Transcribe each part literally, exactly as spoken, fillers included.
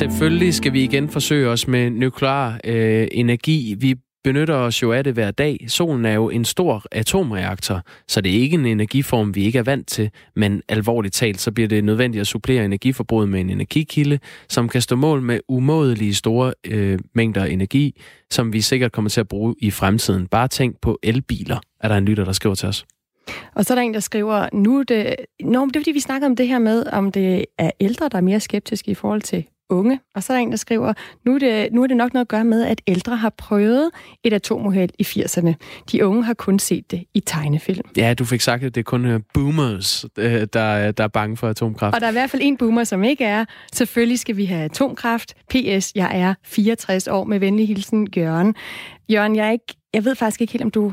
Selvfølgelig skal vi igen forsøge os med nuklear øh, energi. Vi benytter os jo af det hver dag. Solen er jo en stor atomreaktor, så det er ikke en energiform, vi ikke er vant til, men alvorligt talt, så bliver det nødvendigt at supplere energiforbruget med en energikilde, som kan stå mål med umådelige store øh, mængder energi, som vi sikkert kommer til at bruge i fremtiden. Bare tænk på elbiler, er der en lytter, der skriver til os. Og så er der en, der skriver, nu det... Nå, det er fordi, vi snakker om det her med, om det er ældre, der er mere skeptiske i forhold til unge. Og så er der en, der skriver, nu er det, nu er det nok noget at gøre med, at ældre har prøvet et atomuheld i firserne. De unge har kun set det i tegnefilm. Ja, du fik sagt, at det er kun boomers, der, der er bange for atomkraft. Og der er i hvert fald en boomer, som ikke er. Selvfølgelig skal vi have atomkraft. P S. Jeg er fireogtres år, med venlig hilsen, Jørgen. Jørgen, jeg er ikke... Jeg ved faktisk ikke helt, om du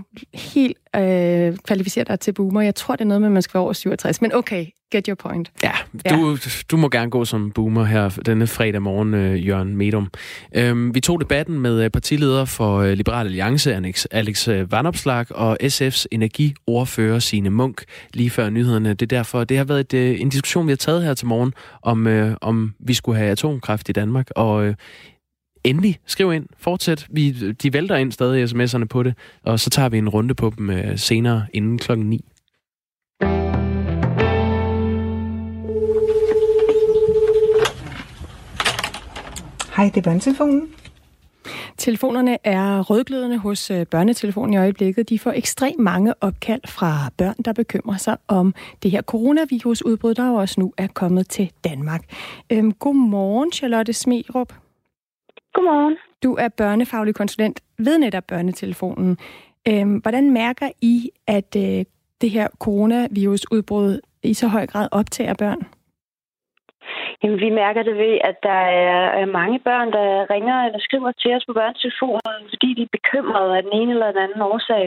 helt øh, kvalificerer dig til boomer. Jeg tror, det er noget med, at man skal være over syvogtres. Men okay, get your point. Ja, ja. Du, du må gerne gå som boomer her denne fredag morgen, øh, Jørgen Medum. Øhm, vi tog debatten med partileder for Liberal Alliance, Alex Vanopslagh, og S F's energiordfører, Signe Munk, lige før nyhederne. Det er derfor, det har været et, en diskussion, vi har taget her til morgen, om, øh, om vi skulle have atomkraft i Danmark, og... Øh, Endelig, skriv ind. Fortsæt. Vi, de vælter ind stadig sms'erne på det, og så tager vi en runde på dem senere inden klokken ni. Hej, det er Børnetelefonen. Telefonerne er rødglødende hos Børnetelefonen i øjeblikket. De får ekstremt mange opkald fra børn, der bekymrer sig om det her coronavirusudbrud, der jo også nu er kommet til Danmark. Øhm, godmorgen, Charlotte Smerup. Godmorgen. Du er børnefaglig konsulent ved netop Børnetelefonen. Øhm, hvordan mærker I, at øh, det her coronavirusudbrud i så høj grad optager børn? Jamen, vi mærker det ved, at der er mange børn, der ringer eller skriver til os på Børnetelefonen, fordi de er bekymrede af den ene eller den anden årsag.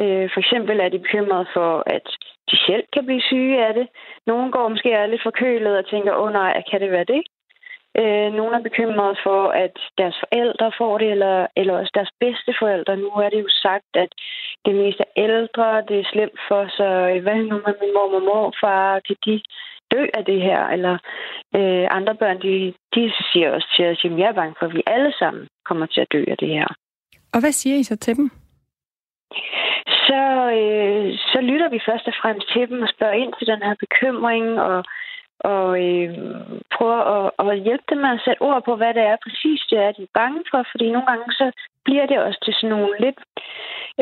Øh, for eksempel er de bekymrede for, at de selv kan blive syge af det. Nogle går måske er lidt forkølet og tænker, åh nej, kan det være det? Nogle er bekymrede for, at deres forældre får det, eller, eller også deres bedsteforældre. Nu er det jo sagt, at det meste er ældre, det er slemt for, så hvad nu med min mor og morfar, kan de dø af det her? Eller øh, andre børn, de, de siger også til os, at jeg er bange for, at vi alle sammen kommer til at dø af det her. Og hvad siger I så til dem? Så, øh, så lytter vi først og fremmest til dem og spørger ind til den her bekymring, og og øh, prøver at, at hjælpe dem med at sætte ord på, hvad det er præcis, det er, de er bange for. Fordi nogle gange, så bliver det også til sådan nogle lidt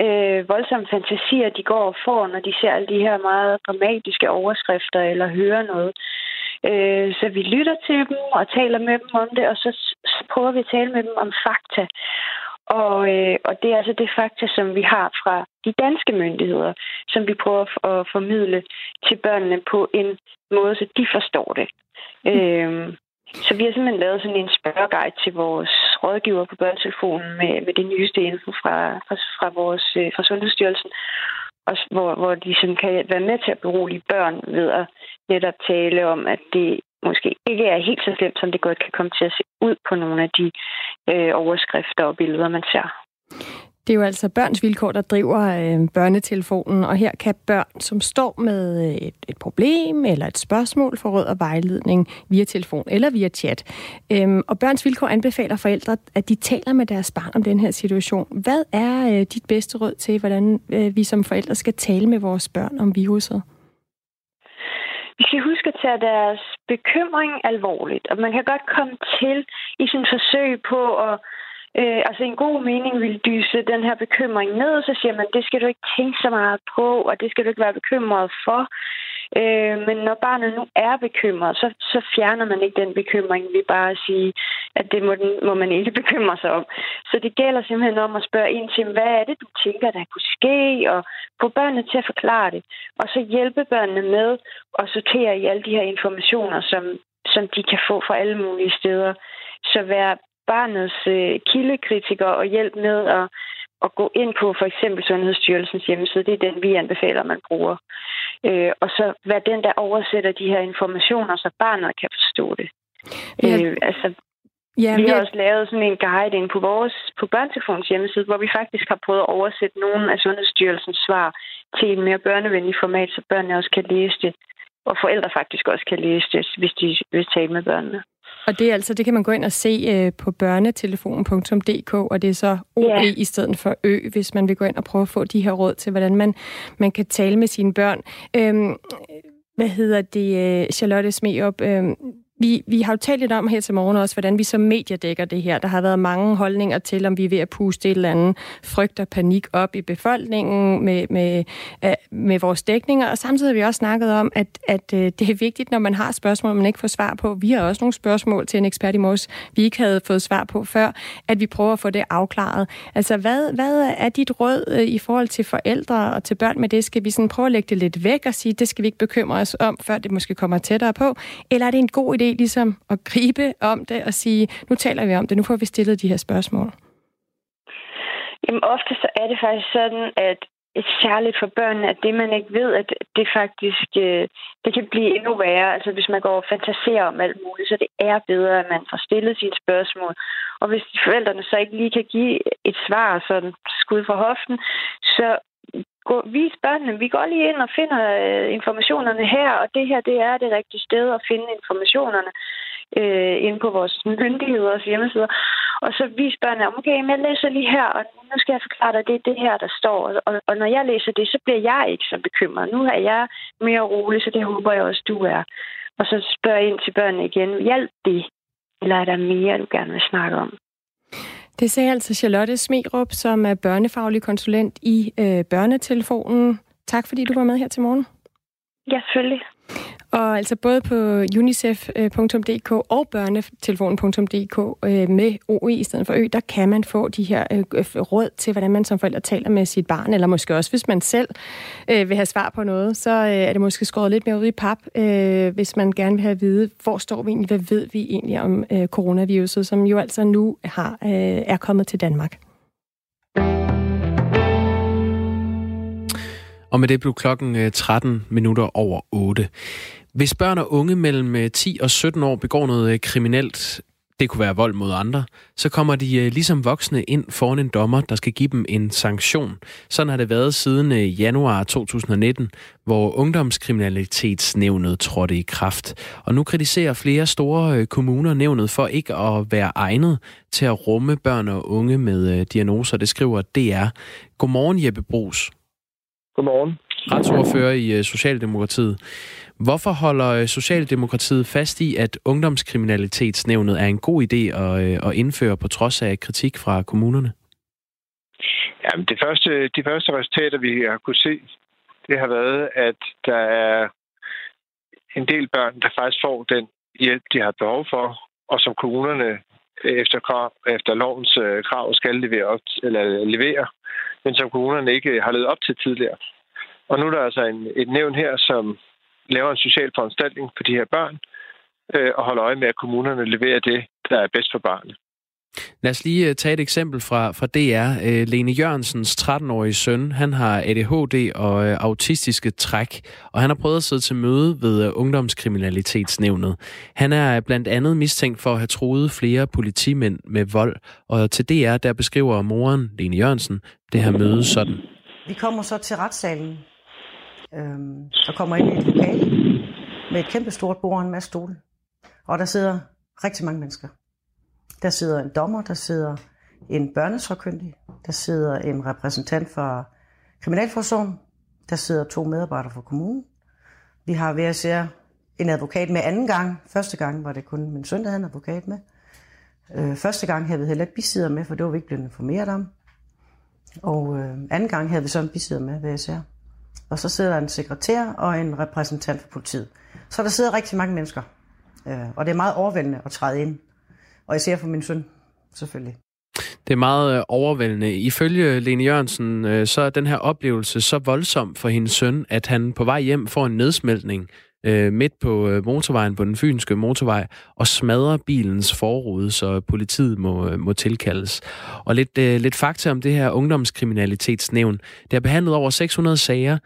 øh, voldsomme fantasier, de går og får, når de ser alle de her meget dramatiske overskrifter eller hører noget. Øh, så vi lytter til dem og taler med dem om det, og så, så prøver vi at tale med dem om fakta. Og, øh, og det er altså det fakta, som vi har fra de danske myndigheder, som vi prøver at formidle til børnene på en måde, så de forstår det. Mm. Øh, så vi har simpelthen lavet sådan en spørgeguide til vores rådgiver på Børnetelefonen med, med det nyeste info fra, fra, fra, vores, fra Sundhedsstyrelsen, og, hvor, hvor de sådan kan være med til at berolige børn ved at netop tale om, at det måske ikke er helt så slemt, som det godt kan komme til at se ud på nogle af de øh, overskrifter og billeder, man ser. Det er jo altså Børns Vilkår, der driver øh, Børnetelefonen, og her kan børn, som står med et, et problem eller et spørgsmål, få råd og vejledning via telefon eller via chat. Øhm, og Børns Vilkår anbefaler forældre, at de taler med deres barn om den her situation. Hvad er øh, dit bedste råd til, hvordan øh, vi som forældre skal tale med vores børn om viruset? Vi skal huske at tage deres bekymring alvorligt, og man kan godt komme til i sin forsøg på at, øh, altså en god mening vil dyse den her bekymring ned, så siger man, det skal du ikke tænke så meget på, og det skal du ikke være bekymret for. Øh, men når barnet nu er bekymret, så, så fjerner man ikke den bekymring ved bare at sige, at det må, den, må man ikke bekymre sig om. Så det gælder simpelthen om at spørge ind til, hvad er det, du tænker, der kunne ske, og få børnene til at forklare det, og så hjælpe børnene med at sortere i alle de her informationer, som, som de kan få fra alle mulige steder. Så være barnets øh, kildekritiker og hjælp med at og gå ind på for eksempel Sundhedsstyrelsens hjemmeside, det er den, vi anbefaler, man bruger. Øh, og så være den, der oversætter de her informationer, så barnet kan forstå det. Ja. Øh, altså, ja, vi har ja. også lavet sådan en guide ind på vores på Børnetelefonens hjemmeside, hvor vi faktisk har prøvet at oversætte nogle af Sundhedsstyrelsens svar til et mere børnevenligt format, så børnene også kan læse det, og forældre faktisk også kan læse det, hvis de vil tale med børnene. Og det er altså, det kan man gå ind og se uh, på børnetelefonen punktum d k, og det er så O E yeah. i stedet for Ø, hvis man vil gå ind og prøve at få de her råd til, hvordan man, man kan tale med sine børn. Øhm, hvad hedder det, Charlotte Smerup? Øhm, Vi, vi har jo talt lidt om her til morgen også, hvordan vi som medier dækker det her. Der har været mange holdninger til, om vi er ved at puste et eller andet frygt og panik op i befolkningen med, med, med vores dækninger. Og samtidig har vi også snakket om, at, at det er vigtigt, når man har spørgsmål, man ikke får svar på. Vi har også nogle spørgsmål til en ekspert i morges, vi ikke havde fået svar på før, at vi prøver at få det afklaret. Altså, hvad, hvad er dit råd i forhold til forældre og til børn med det? Skal vi sådan prøve at lægge det lidt væk og sige, det skal vi ikke bekymre os om, før det måske kommer tættere på? Eller er det en god idé ligesom at gribe om det og sige, nu taler vi om det, nu får vi stillet de her spørgsmål? Jamen ofte så er det faktisk sådan, at særligt for børnene, at det man ikke ved, at det faktisk det kan blive endnu værre. Altså hvis man går og fantaserer om alt muligt, så det er bedre, at man får stillet sine spørgsmål. Og hvis forældrene så ikke lige kan give et svar, sådan skud fra hoften, så vis børnene, vi går lige ind og finder øh, informationerne her, og det her, det er det rigtige sted at finde informationerne øh, inde på vores myndigheders hjemmesider. Og så vis børnene, okay, jeg læser lige her, og nu skal jeg forklare dig, det er det her, der står. Og, og når jeg læser det, så bliver jeg ikke så bekymret. Nu er jeg mere rolig, så det håber jeg også, du er. Og så spørg ind til børnene igen, hjælp det, eller er der mere, du gerne vil snakke om? Det sagde altså Charlotte Smerup, som er børnefaglig konsulent i øh, Børnetelefonen. Tak fordi du var med her til morgen. Ja, selvfølgelig. Og altså både på unicef punktum d k og børnetelefonen punktum d k øh, med O E i stedet for Ø, der kan man få de her øh, råd til, hvordan man som forælder taler med sit barn, eller måske også, hvis man selv øh, vil have svar på noget, så øh, er det måske skåret lidt mere ud i pap, øh, hvis man gerne vil have at vide, hvor står vi egentlig, hvad ved vi egentlig om øh, coronaviruset, som jo altså nu har, øh, er kommet til Danmark. Og med det blev klokken tretten minutter over otte. Hvis børn og unge mellem ti og sytten år begår noget kriminelt, det kunne være vold mod andre, så kommer de ligesom voksne ind foran en dommer, der skal give dem en sanktion. Sådan har det været siden januar to tusind nitten, hvor Ungdomskriminalitetsnævnet trådte i kraft. Og nu kritiserer flere store kommuner nævnet for ikke at være egnet til at rumme børn og unge med diagnoser. Det skriver D R. Godmorgen, Jeppe Bruus. Godmorgen. Retsordfører i Socialdemokratiet. Hvorfor holder Socialdemokratiet fast i, at Ungdomskriminalitetsnævnet er en god idé at indføre på trods af kritik fra kommunerne? Jamen, det første, de første resultater, vi har kunne se, det har været, at der er en del børn, der faktisk får den hjælp, de har behov for, og som kommunerne efter, efter lovens krav skal levere, op, eller levere, men som kommunerne ikke har levet op til tidligere. Og nu er der altså en, et nævn her, som laver en social foranstaltning for de her børn, øh, og holder øje med, at kommunerne leverer det, der er bedst for barnet. Lad os lige tage et eksempel fra, fra D R. Lene Jørgensens tretten-årige søn, han har A D H D og øh, autistiske træk, og han har prøvet at sidde til møde ved Ungdomskriminalitetsnævnet. Han er blandt andet mistænkt for at have truet flere politimænd med vold, og til D R der beskriver moren, Lene Jørgensen, det her møde sådan. Vi kommer så til retssalen øhm, og kommer ind i et lokale med et kæmpe stort bord og en masse stole, og der sidder rigtig mange mennesker. Der sidder en dommer, der sidder en børnesforkyndig, der sidder en repræsentant fra Kriminalforsorgen, der sidder to medarbejdere fra kommunen. Vi har ved at se en advokat med anden gang. Første gang var det kun min søn, der havde en advokat med. Øh, første gang havde vi heller ikke bisidder med, for det var vi ikke blevet informeret om. Og øh, anden gang havde vi så en bisidder med ved S R. Og så sidder der en sekretær og en repræsentant for politiet. Så der sidder rigtig mange mennesker, øh, og det er meget overvældende at træde ind. Og især for min søn, selvfølgelig. Det er meget overvældende. Ifølge Lene Jørgensen, så er den her oplevelse så voldsom for hendes søn, at han på vej hjem får en nedsmeltning midt på motorvejen, på den fynske motorvej, og smadrer bilens forrude, så politiet må, må tilkaldes. Og lidt, lidt fakta om det her Ungdomskriminalitetsnævn. Det har behandlet over seks hundrede sager.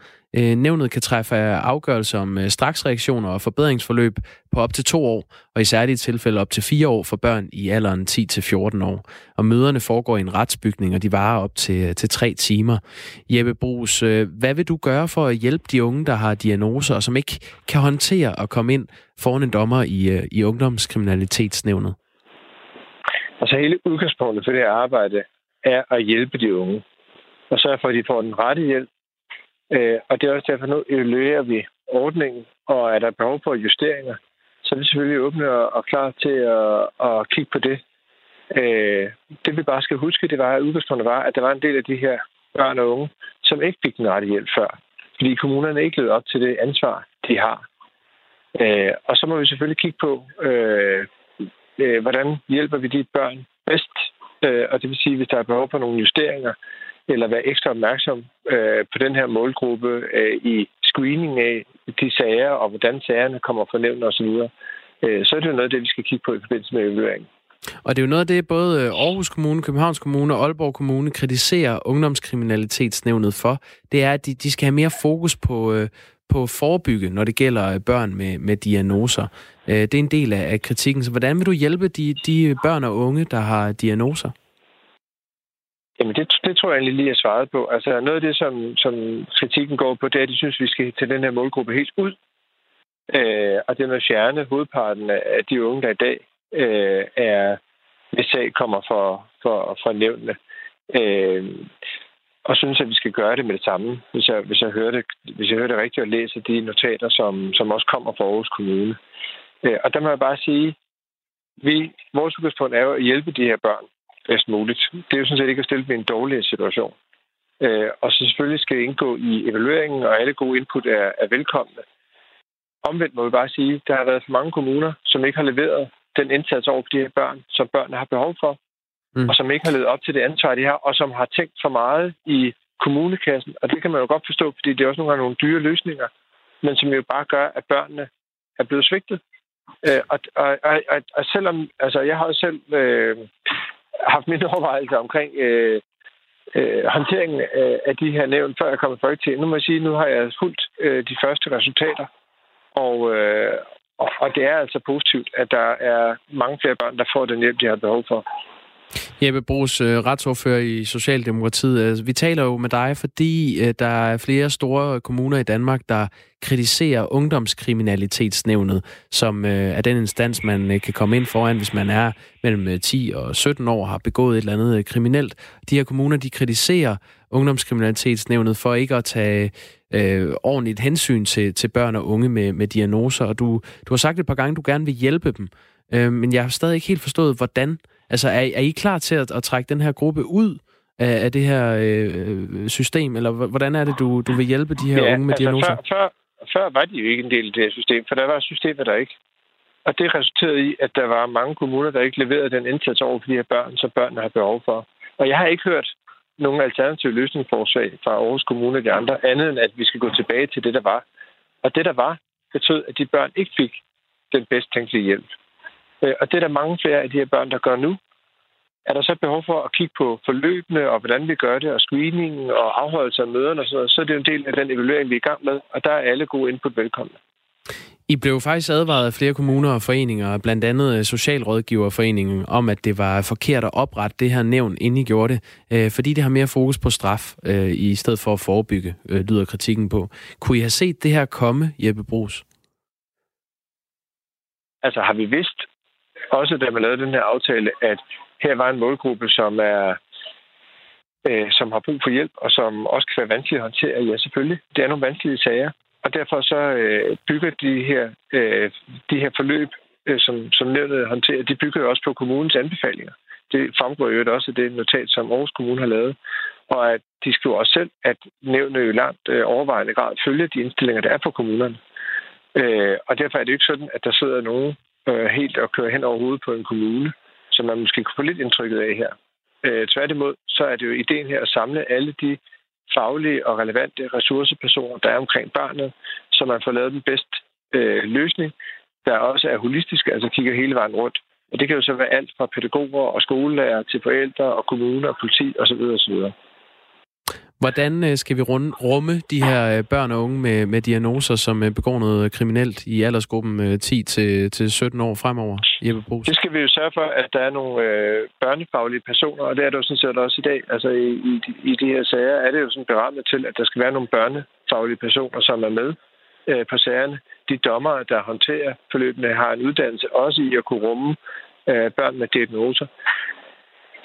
Nævnet kan træffe afgørelser om straksreaktioner og forbedringsforløb på op til to år, og i særlige tilfælde op til fire år for børn i alderen ti til fjorten år. Og møderne foregår i en retsbygning, og de varer op til, til tre timer. Jeppe Bruus, hvad vil du gøre for at hjælpe de unge, der har diagnoser, og som ikke kan håndtere at komme ind foran en dommer i, i ungdomskriminalitetsnævnet? Altså hele udgangspunktet for det arbejde er at hjælpe de unge. Og sørge for, at de får den rette hjælp. Og det er også derfor, at nu evaluerer vi ordningen, og er der behov for justeringer, så er vi selvfølgelig åbne og klar til at, at kigge på det. Det vi bare skal huske, det var, at udgangspunktet var, at der var en del af de her børn og unge, som ikke fik den rette hjælp før, fordi kommunerne ikke levede op til det ansvar, de har. Og så må vi selvfølgelig kigge på, hvordan hjælper vi de børn bedst, og det vil sige, hvis der er behov for nogle justeringer, eller være ekstra opmærksom øh, på den her målgruppe øh, i screening af de sager, og hvordan sagerne kommer fra nævnet osv., øh, så er det jo noget af det, vi skal kigge på i forbindelse med evalueringen. Og det er jo noget af det, både Aarhus Kommune, Københavns Kommune og Aalborg Kommune kritiserer ungdomskriminalitetsnævnet for. Det er, at de, de skal have mere fokus på, øh, på forebygge, når det gælder børn med, med diagnoser. Øh, det er en del af, af kritikken. Så hvordan vil du hjælpe de, de børn og unge, der har diagnoser? Jamen, det, det tror jeg egentlig lige, jeg svarede på. Altså, noget af det, som, som kritikken går på, det er, at de synes, vi skal tage den her målgruppe helt ud. Øh, og det er at fjerne hovedparten af de unge, der i dag øh, er, hvis sag kommer for, for, for nævnene. Øh, og synes, at vi skal gøre det med det samme, hvis jeg, hvis jeg, hører, det, hvis jeg hører det rigtigt og læser de notater, som, som også kommer fra Aarhus Kommune. Øh, og der må jeg bare sige, vi, vores udgangspunkt er jo at hjælpe de her børn bedst muligt. Det er jo sådan set ikke at stille med en dårlig situation. Øh, og så selvfølgelig skal det indgå i evalueringen, og alle gode input er, er velkomne. Omvendt må vi bare sige, at der har været for mange kommuner, som ikke har leveret den indsats over på de her børn, som børnene har behov for, mm. og som ikke har levet op til det ansvar, de har, og som har tænkt for meget i kommunekassen. Og det kan man jo godt forstå, fordi det er også nogle gange nogle dyre løsninger, men som jo bare gør, at børnene er blevet svigtet. Øh, og, og, og, og selvom... Altså, jeg har jo selv... Øh, haft mine overvejelser omkring øh, øh, håndteringen af, af de her nævn, før jeg kom i Folketinget. Nu må jeg sige, at nu har jeg fulgt øh, de første resultater, og, øh, og, og det er altså positivt, at der er mange flere børn, der får den hjælp, de har behov for. Jeppe Bruus, retsordfører i Socialdemokratiet. Vi taler jo med dig, fordi der er flere store kommuner i Danmark, der kritiserer ungdomskriminalitetsnævnet, som er den instans, man kan komme ind foran, hvis man er mellem ti og sytten år og har begået et eller andet kriminelt. De her kommuner, de kritiserer ungdomskriminalitetsnævnet for ikke at tage øh, ordentligt hensyn til, til børn og unge med, med diagnoser, og du, du har sagt et par gange, du gerne vil hjælpe dem, øh, men jeg har stadig ikke helt forstået, hvordan. Altså, er, er I klar til at, at trække den her gruppe ud af, af det her øh, system? Eller hvordan er det, du, du vil hjælpe de her ja, unge med altså diagnoser? Før, før, før var de jo ikke en del af det her system, for der var systemet der ikke. Og det resulterede i, at der var mange kommuner, der ikke leverede den indsats over for de her børn, som børnene har behov for. Og jeg har ikke hørt nogen alternative løsningsforslag fra Aarhus Kommune og de andre, andet end at vi skal gå tilbage til det, der var. Og det, der var, betød, at de børn ikke fik den bedst tænkelige hjælp. Og det er der mange flere af de her børn, der gør nu. Er der så behov for at kigge på forløbene, og hvordan vi gør det, og screeningen, og afholdelse af møderne og sådan noget, så er det en del af den evaluering, vi er i gang med, og der er alle gode input velkomne. I blev faktisk advaret af flere kommuner og foreninger, blandt andet Socialrådgiverforeningen, om at det var forkert at oprette det her nævn, inden I gjorde det, fordi det har mere fokus på straf, i stedet for at forebygge, lyder kritikken på. Kunne I have set det her komme, Jeppe Bruus? Altså, har vi vidst, også da man lavede den her aftale, at her var en målgruppe, som er, øh, som har brug for hjælp, og som også kan være vanskelig at håndtere. Ja, selvfølgelig. Det er nogle vanskelige sager, og derfor så øh, bygger de her, øh, de her forløb, øh, som, som nævnet håndterer, de bygger jo også på kommunens anbefalinger. Det fremgår jo også af det notat, som Aarhus Kommune har lavet, og at de skriver også selv, at nævnet jo langt øh, overvejende grad følger de indstillinger, der er på kommunerne. Øh, og derfor er det jo ikke sådan, at der sidder nogen helt at køre hen over hovedet på en kommune, som man måske kunne få lidt indtrykket af her. Øh, tværtimod, så er det jo ideen her at samle alle de faglige og relevante ressourcepersoner, der er omkring barnet, så man får lavet den bedste øh, løsning, der også er holistisk, altså kigger hele vejen rundt. Og det kan jo så være alt fra pædagoger og skolelærer til forældre og kommuner og politi osv. osv. Hvordan skal vi rumme de her børn og unge med, med diagnoser, som begår noget kriminelt i aldersgruppen ti til sytten år fremover, Jeppe Bruus? Det skal vi jo sørge for, at der er nogle øh, børnefaglige personer, og det er det jo sådan set også i dag. Altså i, i, i de her sager er det jo sådan berammet til, at der skal være nogle børnefaglige personer, som er med øh, på sagerne. de dommere, der håndterer forløbene, har en uddannelse også i at kunne rumme øh, børn med diagnoser.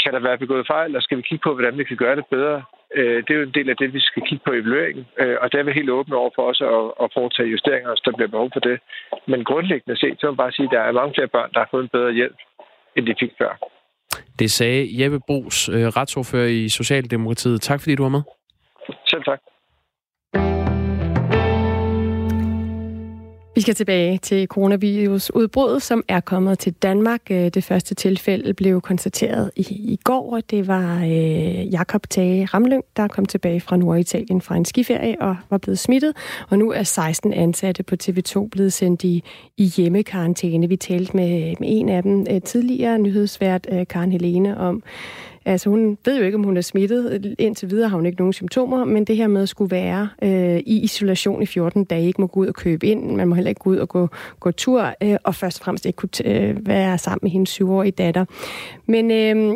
Kan der være begået fejl, og skal vi kigge på, hvordan vi kan gøre det bedre? Øh, det er jo en del af det, vi skal kigge på i evalueringen, øh, og der er vi helt åbne over for også at, at foretage justeringer, hvis der bliver behov for det. Men grundlæggende set, så må man bare sige, at der er mange flere børn, der har fået en bedre hjælp, end de fik før. Det sagde Jeppe Bruus, retsordfører i Socialdemokratiet. Tak fordi du var med. Selv tak. Vi skal tilbage til coronavirusudbruddet, som er kommet til Danmark. Det første tilfælde blev konstateret i, i går, og det var øh, Jakob Tage Ramløv, der kom tilbage fra Norditalien fra en skiferie og var blevet smittet. Og nu er seksten ansatte på T V to blevet sendt i, i hjemmekarantæne. Vi talte med, med en af dem øh, tidligere, nyhedsvært øh, Karen Helene, om... Altså, hun ved jo ikke, om hun er smittet. Indtil videre har hun ikke nogen symptomer, men det her med at skulle være øh, i isolation i fjorten dage, ikke må gå ud og købe ind, man må heller ikke gå ud og gå, gå tur, øh, og først og fremmest ikke kunne øh, være sammen med hendes syvårige datter. Men øh,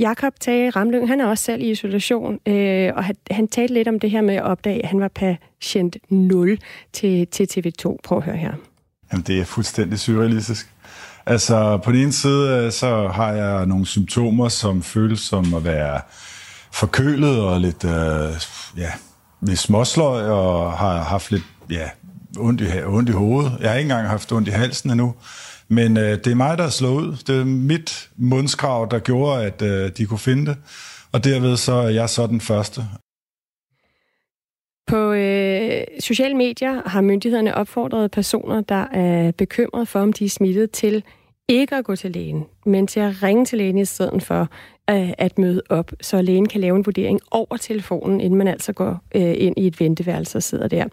Jacob Tage Ramløv, han er også selv i isolation, øh, og han, han talte lidt om det her med at opdage, at han var patient nul til, til T V to. Prøv at høre her. Jamen, det er fuldstændig surrealistisk. Altså, på den ene side, så har jeg nogle symptomer, som føles som at være forkølet og lidt, øh, ja, lidt småsløg og har haft lidt, ja, ondt i, ondt i hovedet. Jeg har ikke engang haft ondt i halsen endnu, men øh, det er mig, der er slået ud. Det er mit mundskrav, der gjorde, at øh, de kunne finde det, og derved så er jeg så den første. På øh, sociale medier har myndighederne opfordret personer, der er bekymret for, om de er smittet, til ikke at gå til lægen, men til at ringe til lægen i stedet for øh, at møde op, så lægen kan lave en vurdering over telefonen, inden man altså går øh, ind i et venteværelse og sidder der.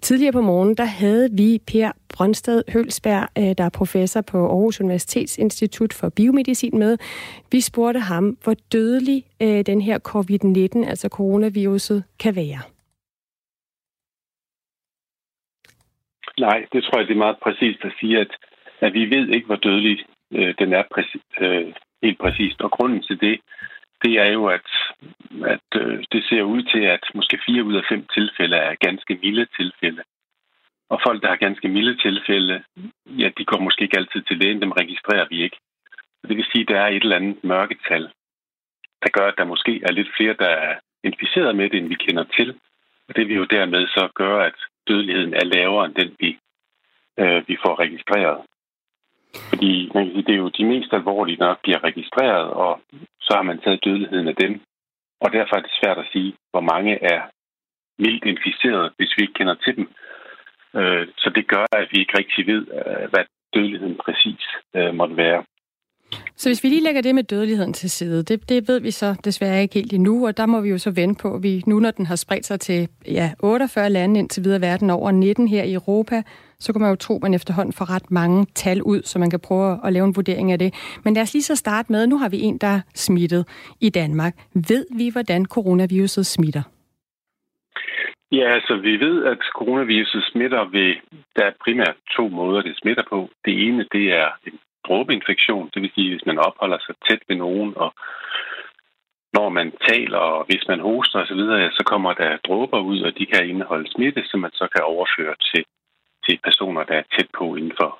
Tidligere på morgenen, der havde vi Per Brøndsted Hølsberg, øh, der er professor på Aarhus Universitets Institut for Biomedicin med. Vi spurgte ham, hvor dødelig øh, den her covid nitten, altså coronaviruset, kan være. Nej, det tror jeg, det er meget præcist at sige, at, at vi ved ikke, hvor dødelig øh, den er præcis, øh, helt præcist. Og grunden til det, det er jo, at, at øh, det ser ud til, at måske fire ud af fem tilfælde er ganske milde tilfælde. Og folk, der har ganske milde tilfælde, ja, de går måske ikke altid til lægen, dem registrerer vi ikke. Og det vil sige, at der er et eller andet mørketal, der gør, at der måske er lidt flere, der er inficeret med det, end vi kender til. Og det vil jo dermed så gøre, at dødeligheden er lavere end den, vi, øh, vi får registreret. Fordi man kan sige, det er jo de mest alvorlige, der bliver registreret, og så har man taget dødeligheden af dem. Og derfor er det svært at sige, hvor mange er mildt inficeret, hvis vi ikke kender til dem. Øh, så det gør, at vi ikke rigtig ved, hvad dødeligheden præcis øh, måtte være. Så hvis vi lige lægger det med dødeligheden til side, det, det ved vi så desværre ikke helt endnu, og der må vi jo så vente på, at vi nu, når den har spredt sig til ja, otteogfyrre lande indtil videre verden over, nitten her i Europa, så kan man jo tro, at man efterhånden får ret mange tal ud, så man kan prøve at lave en vurdering af det. Men lad os lige så starte med, nu har vi en, der er smittet i Danmark. Ved vi, hvordan coronaviruset smitter? Ja, altså vi ved, at coronaviruset smitter ved, der er primært to måder, det smitter på. Det ene, det er dråbeinfektion, det vil sige, hvis man opholder sig tæt ved nogen, og når man taler, og hvis man hoster osv., så kommer der dråber ud, og de kan indeholde smitte, som man så kan overføre til, til personer, der er tæt på inden for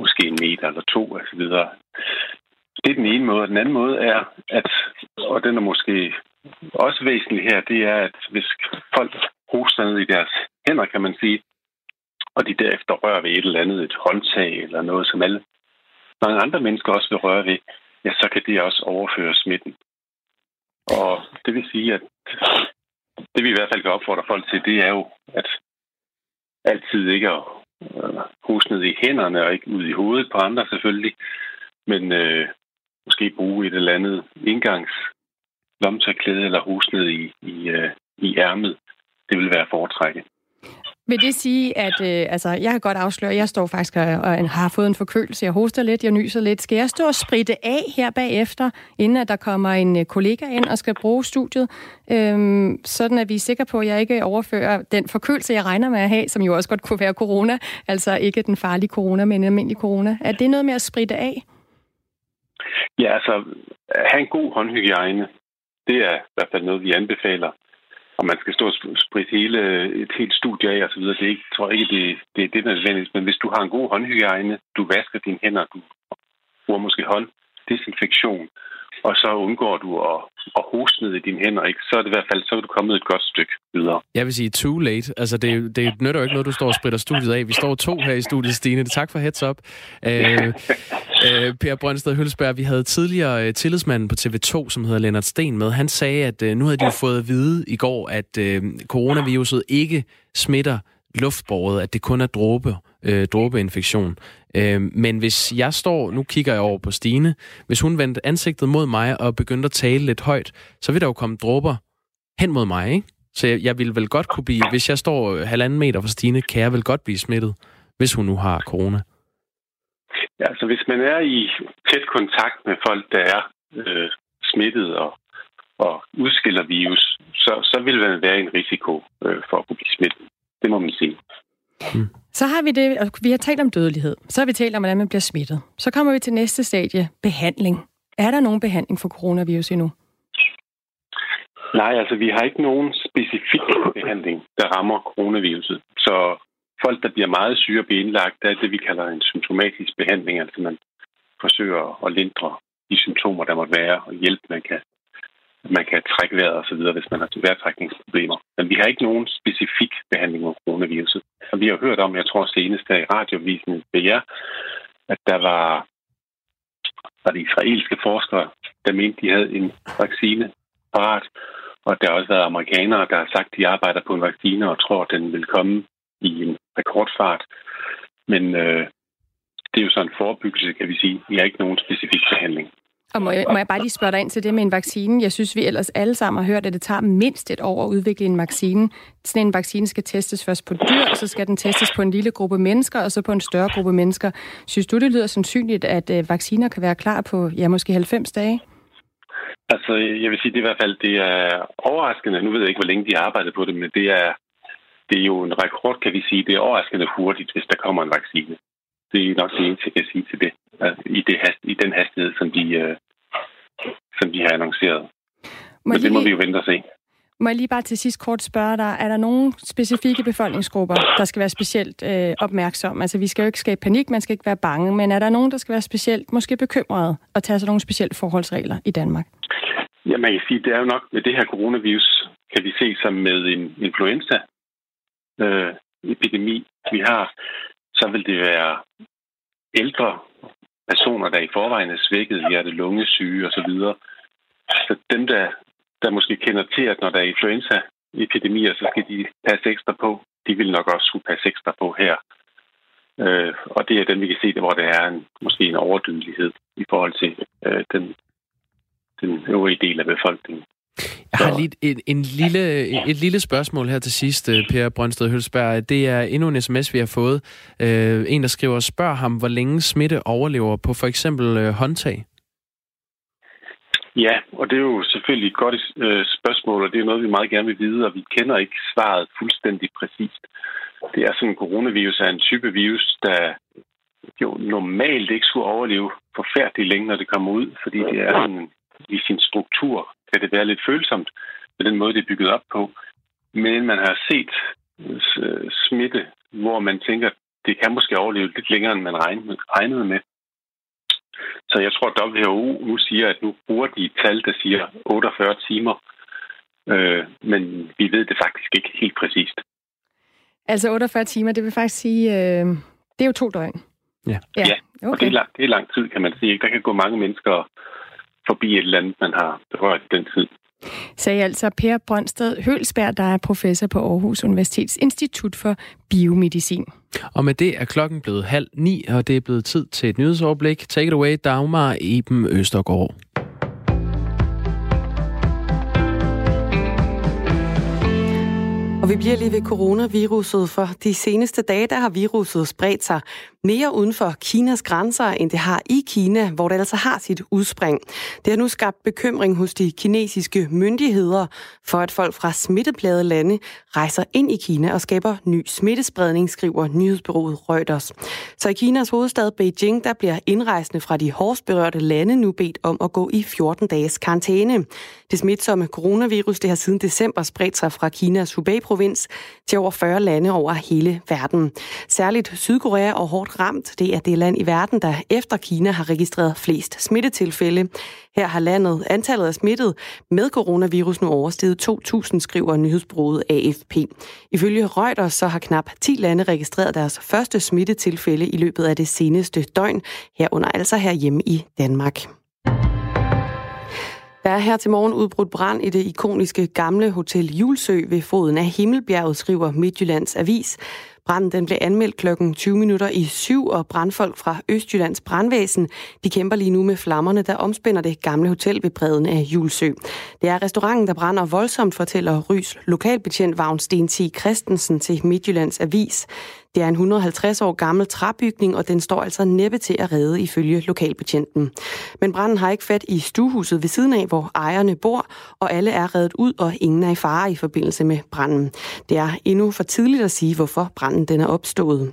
måske en meter eller to osv. Det er den ene måde. Den anden måde er, at, og den er måske også væsentlig her, det er, at hvis folk hoster ned i deres hænder, kan man sige, og de derefter rører ved et eller andet, et håndtag eller noget, som alle mange andre mennesker også vil røre ved, ja, så kan de også overføre smitten. Og det vil sige, at det vi i hvert fald kan opfordre folk til, det er jo, at altid ikke at hoste ned i hænderne og ikke ud i hovedet på andre selvfølgelig, men øh, måske bruge et eller andet indgangslomtørklæde eller hoste ned i, i, øh, i ærmet. Det vil være foretrækket. Vil det sige, at øh, altså, jeg kan godt afsløre, at jeg står faktisk og, og har fået en forkølelse, jeg hoster lidt, jeg nyser lidt. Skal jeg stå og spritte af her bagefter, inden at der kommer en kollega ind og skal bruge studiet, øhm, sådan at vi er sikre på, at jeg ikke overfører den forkølelse, jeg regner med at have, som jo også godt kunne være corona, altså ikke den farlige corona, men almindelig corona. Er det noget med at spritte af? Ja, altså, have en god håndhygiejne. Det er i hvert fald noget, vi anbefaler. og man skal stå og spritte hele, et helt studie af og så videre. Det er ikke, tror jeg ikke, det, det er det, der er nødvendigt. Men hvis du har en god håndhygiejne, du vasker dine hænder, du bruger måske hånd, desinfektion, og så undgår du at, at hoste ned i dine hænder, ikke? Så er det i hvert fald, så er du kommet et godt stykke videre. Jeg vil sige too late. Altså, det, det nytter jo ikke noget, du står og spritter studiet af. Vi står to her i studiet, Stine. Tak for heads up. Øh, øh, Per Brøndsted Hølsberg, vi havde tidligere tillidsmanden på T V to, som hedder Lennart Sten, med. Han sagde, at øh, nu havde de jo fået at vide i går, at øh, coronaviruset ikke smitter luftbåret, at det kun er dråbe, øh, dråbeinfektion. Øh, men hvis jeg står, nu kigger jeg over på Stine, hvis hun vendte ansigtet mod mig og begyndte at tale lidt højt, så vil der jo komme dråber hen mod mig, ikke? Så jeg, jeg ville vel godt kunne blive, hvis jeg står halvanden meter fra Stine, kan jeg vel godt blive smittet, hvis hun nu har corona. Ja, altså hvis man er i tæt kontakt med folk, der er øh, smittet og og udskiller virus, så, så vil man være en risiko øh, for at kunne blive smittet. Det må man sige. Hmm. Så har vi det, og vi har talt om dødelighed. Så har vi talt om, hvordan man bliver smittet. Så kommer vi til næste stadie, behandling. Er der nogen behandling for coronavirus endnu? Nej, altså vi har ikke nogen specifik behandling, der rammer coronaviruset. Så folk, der bliver meget syge og bliver indlagt, der er det, vi kalder en symptomatisk behandling. Altså man forsøger at lindre de symptomer, der måtte være, og hjælpe, man kan man kan trække vejret og så videre, hvis man har vejrtrækningsproblemer. Men vi har ikke nogen specifik behandling af coronaviruset. Og vi har hørt om, jeg tror senest der i radioavisen ved jer, at der var, var de israelske forskere, der mente, de havde en vaccine parat. Og der har også været amerikanere, der har sagt, de arbejder på en vaccine og tror, den vil komme i en rekordfart. Men øh, det er jo sådan en forebyggelse, kan vi sige. Vi har ikke nogen specifik behandling. Og må jeg, må jeg bare lige spørge dig ind til det med en vaccine? Jeg synes, vi ellers alle sammen har hørt, at det tager mindst et år at udvikle en vaccine. Sådan en vaccine skal testes først på dyr, så skal den testes på en lille gruppe mennesker, og så på en større gruppe mennesker. Synes du, det lyder sandsynligt, at vacciner kan være klar på, ja, måske halvfems dage? Altså, jeg vil sige, det er i hvert fald det er overraskende. Nu ved jeg ikke, hvor længe de har arbejdet på det, men det er, det er jo en rekord, kan vi sige. Det er overraskende hurtigt, hvis der kommer en vaccine. Det er nok det eneste, jeg kan sige til det, i, det hast, i den hastighed, som de, øh, som de har annonceret. Må Men det må lige, vi jo vente og se. Må jeg lige bare til sidst kort spørge dig, er der nogle specifikke befolkningsgrupper, der skal være specielt øh, opmærksomme? Altså, vi skal jo ikke skabe panik, man skal ikke være bange, men er der nogen, der skal være specielt, måske bekymrede, og tage sig nogle specielle forholdsregler i Danmark? Ja, man kan sige, det er jo nok med det her coronavirus, kan vi se som med en influenza-epidemi, øh, vi har. Så vil det være ældre personer, der i forvejen er svækket, hjerte, lunge, syge osv. Så dem, der, der måske kender til, at når der er influenza-epidemier, så skal de passe ekstra på. De vil nok også skulle passe ekstra på her. Øh, og det er dem, vi kan se, hvor der er en, måske en overdødelighed i forhold til øh, den, den øvrige del af befolkningen. Jeg har lige en, en lille, et lille spørgsmål her til sidst, Per Brøndsted Hølsberg. Det er endnu en sms, vi har fået. Øh, en, der skriver, spørg ham, hvor længe smitte overlever på for eksempel øh, håndtag? Ja, og det er jo selvfølgelig et godt øh, spørgsmål, og det er noget, vi meget gerne vil vide, og vi kender ikke svaret fuldstændig præcist. Det er sådan, coronavirus er en type virus, der jo normalt ikke skulle overleve forfærdeligt længe, når det kommer ud, fordi det er sådan i sin struktur, kan det være lidt følsomt med den måde, det er bygget op på. Men man har set smitte, hvor man tænker, det kan måske overleve lidt længere, end man regnede med. Så jeg tror, at W H O nu siger, at nu bruger de et tal, der siger otteogfyrre timer. Men vi ved det faktisk ikke helt præcist. Altså otteogfyrre timer, det vil faktisk sige, det er jo to døgn. Ja, ja. Okay. Og det er, lang, det er lang tid, kan man sige. Der kan gå mange mennesker forbi et eller andet, man har berørt den tid. Sagde altså Per Brøndsted Hølsberg, der er professor på Aarhus Universitets Institut for Biomedicin. Og med det er klokken blevet halv ni, og det er blevet tid til et nyhedsoverblik. Take it away, Dagmar Eben Østergaard. Og vi bliver lige ved coronaviruset, for de seneste dage, der har viruset spredt sig mere uden for Kinas grænser, end det har i Kina, hvor det altså har sit udspring. Det har nu skabt bekymring hos de kinesiske myndigheder for, at folk fra smitteplagede lande rejser ind i Kina og skaber ny smittespredning, skriver nyhedsbureauet Reuters. Så i Kinas hovedstad Beijing, der bliver indrejsende fra de hårdest berørte lande nu bedt om at gå i fjorten dages karantæne. Det smitsomme coronavirus, det har siden december spredt sig fra Kinas Hubei-provins til over fyrre lande over hele verden. Særligt Sydkorea og hårdt ramt. Det er det land i verden, der efter Kina har registreret flest smittetilfælde. Her har landet antallet af smittede med coronavirus nu oversteget to tusind, skriver nyhedsbureauet A F P. Ifølge Reuters så har knap ti lande registreret deres første smittetilfælde i løbet af det seneste døgn, herunder altså herhjemme i Danmark. Der er her til morgen udbrudt brand i det ikoniske gamle hotel Julesø ved foden af Himmelbjerget, skriver Midtjyllands Avis. Branden den blev anmeldt klokken tyve minutter i syv, og brandfolk fra Østjyllands brandvæsen de kæmper lige nu med flammerne, der omspænder det gamle hotel ved bredden af Julesø. Det er restauranten, der brænder voldsomt, fortæller Rys lokalbetjent Vagn Stensig Christensen til Midtjyllands Avis. Det er en hundrede og halvtreds år gammel træbygning, og den står altså næppe til at redde ifølge lokalbetjenten. Men branden har ikke fat i stuehuset ved siden af, hvor ejerne bor, og alle er reddet ud, og ingen er i fare i forbindelse med branden. Det er endnu for tidligt at sige, hvorfor branden den er opstået.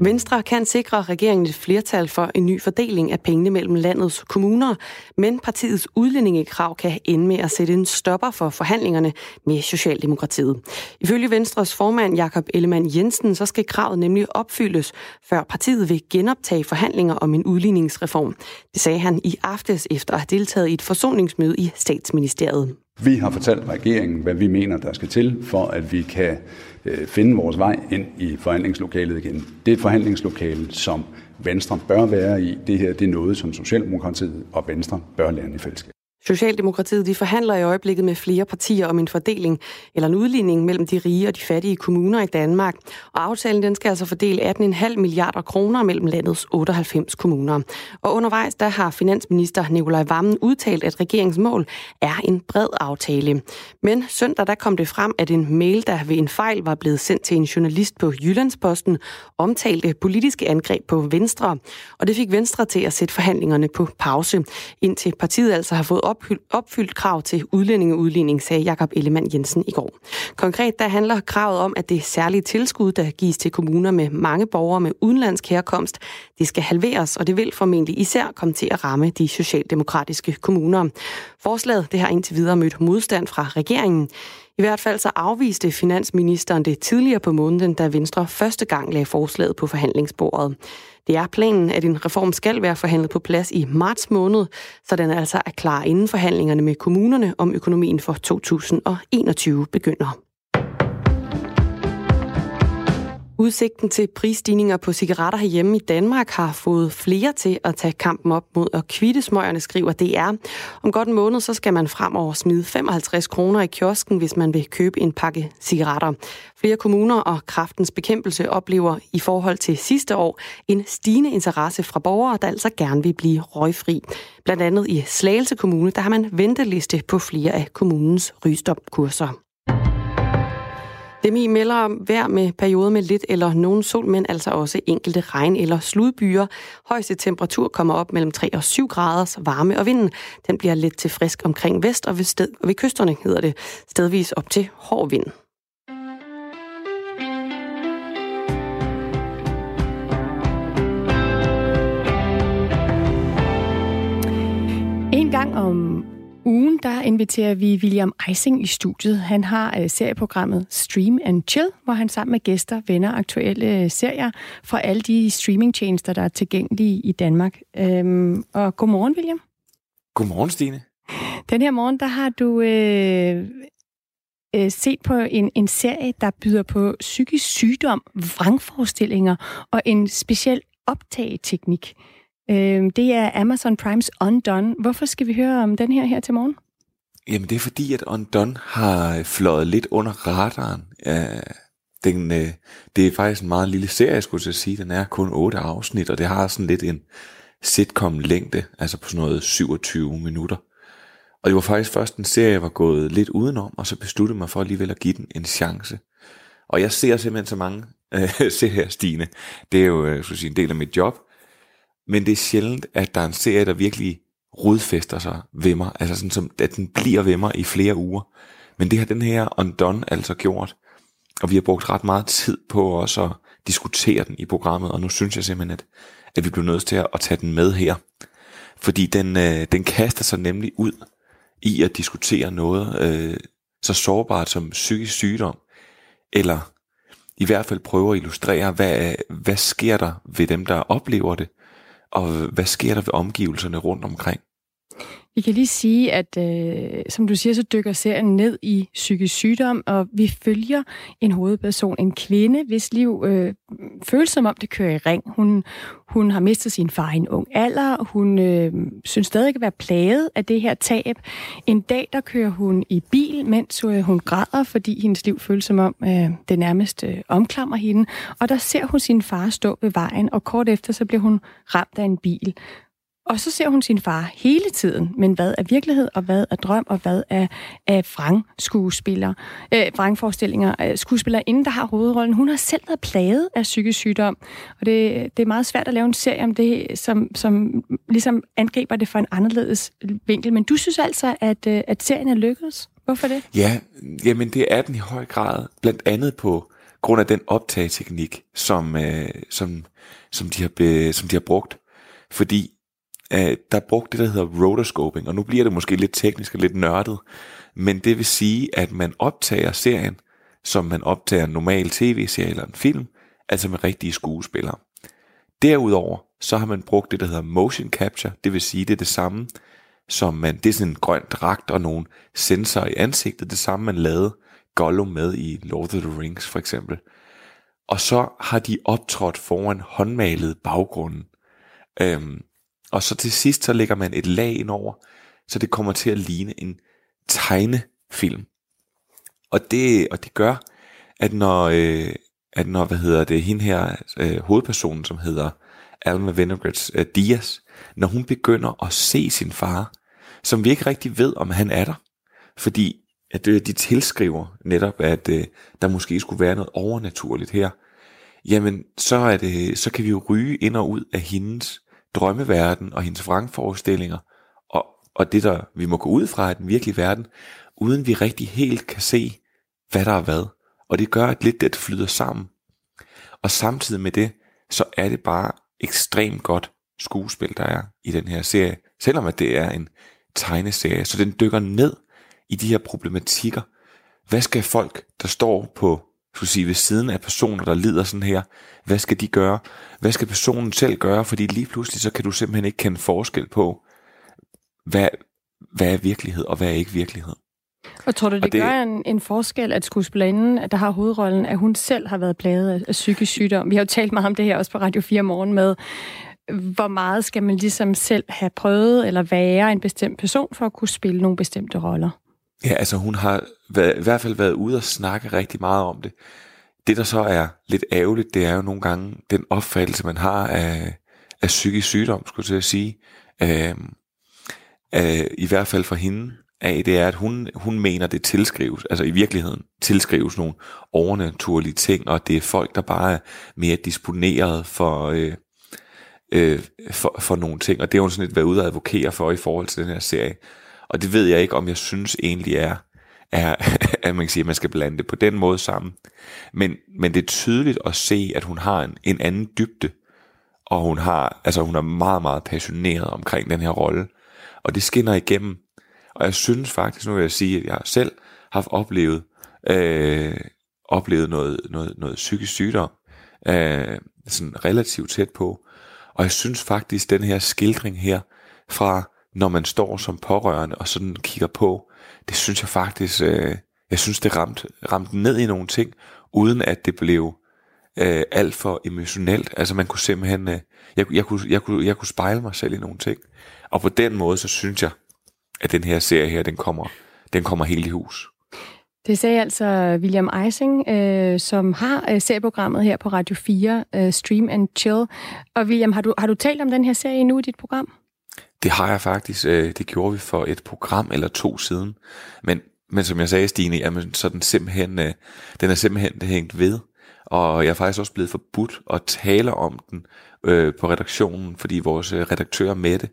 Venstre kan sikre regeringen et flertal for en ny fordeling af pengene mellem landets kommuner, men partiets udlændingekrav kan ende med at sætte en stopper for forhandlingerne med Socialdemokratiet. Ifølge Venstres formand Jakob Ellemann Jensen, så skal kravet nemlig opfyldes, før partiet vil genoptage forhandlinger om en udligningsreform. Det sagde han i aftes efter at have deltaget i et forsoningsmøde i statsministeriet. Vi har fortalt regeringen, hvad vi mener, der skal til, for at vi kan finde vores vej ind i forhandlingslokalet igen. Det er et forhandlingslokale, som Venstre bør være i. Det her det er noget, som Socialdemokratiet og Venstre bør lande i fællesskab. Socialdemokratiet de forhandler i øjeblikket med flere partier om en fordeling eller en udligning mellem de rige og de fattige kommuner i Danmark. Og aftalen den skal altså fordele atten komma fem milliarder kroner mellem landets otteoghalvfems kommuner. Og undervejs der har finansminister Nicolai Wammen udtalt, at regeringens mål er en bred aftale. Men søndag der kom det frem, at en mail, der ved en fejl var blevet sendt til en journalist på Jyllandsposten, omtalte politiske angreb på Venstre. Og det fik Venstre til at sætte forhandlingerne på pause, indtil partiet altså har fået op opfyldt krav til udlændingeudligning, sagde Jakob Ellemann Jensen i går. Konkret der handler kravet om, at det særlige tilskud, der gives til kommuner med mange borgere med udenlandsk herkomst, det skal halveres, og det vil formentlig især komme til at ramme de socialdemokratiske kommuner. Forslaget det har indtil videre mødt modstand fra regeringen. I hvert fald så afviste finansministeren det tidligere på måneden, da Venstre første gang lagde forslaget på forhandlingsbordet. Det er planen, at en reform skal være forhandlet på plads i marts måned, så den altså er klar inden forhandlingerne med kommunerne om økonomien for to tusind og enogtyve begynder. Udsigten til prisstigninger på cigaretter herhjemme i Danmark har fået flere til at tage kampen op mod at kvitte smøgerne, skriver D R. Om godt en måned, så skal man fremover smide femoghalvtreds kroner i kiosken, hvis man vil købe en pakke cigaretter. Flere kommuner og Kræftens Bekæmpelse oplever i forhold til sidste år en stigende interesse fra borgere, der altså gerne vil blive røgfri. Blandt andet i Slagelse Kommune, der har man venteliste på flere af kommunens rygestopkurser. D M I melder om vejr med perioder med lidt eller nogen sol, men altså også enkelte regn- eller sludbyer. Højeste temperatur kommer op mellem tre og syv graders varme, og vinden den bliver let til frisk omkring vest, og ved, sted, og ved kysterne hedder det stedvis op til hård vind. En gang om ugen, der inviterer vi William Eising i studiet. Han har serieprogrammet Stream and Chill, hvor han sammen med gæster vender aktuelle serier fra alle de streamingtjenester, der er tilgængelige i Danmark. Øhm, og godmorgen, William. Godmorgen, Stine. Den her morgen, der har du øh, øh, set på en, en serie, der byder på psykisk sygdom, vrangforestillinger og en speciel optageteknik. Det er Amazon Primes Undone. Hvorfor skal vi høre om den her her til morgen? Jamen det er fordi, at Undone har fløjet lidt under radaren. Den, det er faktisk en meget lille serie, skulle jeg sige. Den er kun otte afsnit, og det har sådan lidt en sitcom-længde, altså på sådan noget syvogtyve minutter. Og det var faktisk først en serie, jeg var gået lidt udenom, og så besluttede mig for alligevel at give den en chance. Og jeg ser simpelthen så mange øh, serier stigende. Det er jo øh, sige, en del af mit job. Men det er sjældent, at der er en serie, der virkelig rodfester sig ved mig. Altså sådan, som, at den bliver ved mig i flere uger. Men det har den her Undone altså gjort. Og vi har brugt ret meget tid på også at diskutere den i programmet. Og nu synes jeg simpelthen, at, at vi bliver nødt til at tage den med her. Fordi den, øh, den kaster sig nemlig ud i at diskutere noget øh, så sårbart som psykisk sygdom. Eller i hvert fald prøve at illustrere, hvad, hvad sker der ved dem, der oplever det, og hvad sker der ved omgivelserne rundt omkring. Vi kan lige sige, at øh, som du siger, så dykker serien ned i psykisk sygdom, og vi følger en hovedperson, en kvinde, hvis liv øh, føles som om det kører i ring. Hun, hun har mistet sin far i en ung alder, hun øh, synes stadig at være plaget af det her tab. En dag, der kører hun i bil, mens øh, hun græder, fordi hendes liv føles som om øh, det nærmest øh, omklamrer hende, og der ser hun sin far stå ved vejen, og kort efter, så bliver hun ramt af en bil. Og så ser hun sin far hele tiden, men hvad er virkelighed, og hvad er drøm, og hvad er, er vrangskuespiller, øh, vrangforestillinger, øh, skuespillerinde, der har hovedrollen. Hun har selv været plaget af psykisk sygdom, og det, det er meget svært at lave en serie om det, som, som ligesom angriber det fra en anderledes vinkel. Men du synes altså, at, at serien er lykkedes? Hvorfor det? Ja, jamen det er den i høj grad, blandt andet på grund af den optageteknik, som, øh, som, som, de har be, som de har brugt, fordi der er brugt det, der hedder rotoscoping, og nu bliver det måske lidt teknisk og lidt nørdet, men det vil sige, at man optager serien, som man optager en normal tv-serie eller en film, altså med rigtige skuespillere. Derudover, så har man brugt det, der hedder motion capture, det vil sige, det er det samme, som man, det er sådan en grøn dragt og nogle sensorer i ansigtet, det samme, man lavede Gollum med i Lord of the Rings for eksempel. Og så har de optrådt foran håndmalede baggrunden. Øhm, Og så til sidst, så lægger man et lag ind over, så det kommer til at ligne en tegnefilm. Og det, og det gør, at når, øh, at når hvad hedder det, hende her, øh, hovedpersonen, som hedder Alma Venegas øh, Diaz, når hun begynder at se sin far, som vi ikke rigtig ved, om han er der, fordi at øh, de tilskriver netop, at øh, der måske skulle være noget overnaturligt her, jamen så, er det, så kan vi jo ryge ind og ud af hendes drømmeverden og hendes vrangforestillinger og, og det der vi må gå ud fra i den virkelige verden, uden vi rigtig helt kan se, hvad der er hvad. Og det gør, at lidt det flyder sammen. Og samtidig med det, så er det bare ekstremt godt skuespil, der er i den her serie, selvom at det er en tegneserie. Så den dykker ned i de her problematikker. Hvad skal folk, der står på skulle sige, ved siden af personer, der lider sådan her, hvad skal de gøre? Hvad skal personen selv gøre? Fordi lige pludselig, så kan du simpelthen ikke kende forskel på, hvad, hvad er virkelighed, og hvad er ikke virkelighed. Og tror du, det, det gør en, en forskel, at skuespillerinden, der har hovedrollen, at hun selv har været plaget af, af psykisk sygdom? Vi har jo talt meget om det her også på Radio fire Morgen med, hvor meget skal man ligesom selv have prøvet, eller være en bestemt person, for at kunne spille nogle bestemte roller? Ja, altså hun har været, i hvert fald været ude og snakke rigtig meget om det. Det, der så er lidt ærgerligt, det er jo nogle gange den opfattelse, man har af, af psykisk sygdom, skulle jeg sige. Øh, øh, I hvert fald for hende af, det er, at hun, hun mener, det tilskrives, altså i virkeligheden tilskrives nogle overnaturlige ting, og det er folk, der bare er mere disponeret for, øh, øh, for, for nogle ting. Og det har hun sådan lidt været ude og advokere for i forhold til den her serie. Og det ved jeg ikke, om jeg synes egentlig er, er at man kan sige, at man skal blande det på den måde sammen. Men, men det er tydeligt at se, at hun har en, en anden dybde, og hun har, altså hun er meget, meget passioneret omkring den her rolle. Og det skinner igennem. Og jeg synes faktisk, nu vil jeg sige, at jeg selv har haft oplevet, øh, oplevet noget, noget, noget psykisk sygdom, øh, sådan relativt tæt på. Og jeg synes faktisk, den her skildring her fra, når man står som pårørende og sådan kigger på, det synes jeg faktisk, øh, jeg synes det ramte ramt ned i nogle ting, uden at det blev øh, alt for emotionelt. Altså man kunne simpelthen, øh, jeg, jeg, kunne, jeg, kunne, jeg kunne spejle mig selv i nogle ting. Og på den måde, så synes jeg, at den her serie her, den kommer, den kommer helt i hus. Det sagde altså William Eising, øh, som har øh, serieprogrammet her på Radio fire, øh, Stream and Chill. Og William, har du, har du talt om den her serie nu i dit program? Det har jeg faktisk. Det gjorde vi for et program eller to siden. Men, men som jeg sagde, Stine, jamen, så den, simpelthen, den er simpelthen hængt ved. Og jeg er faktisk også blevet forbudt at tale om den øh, på redaktionen, fordi vores redaktør Mette,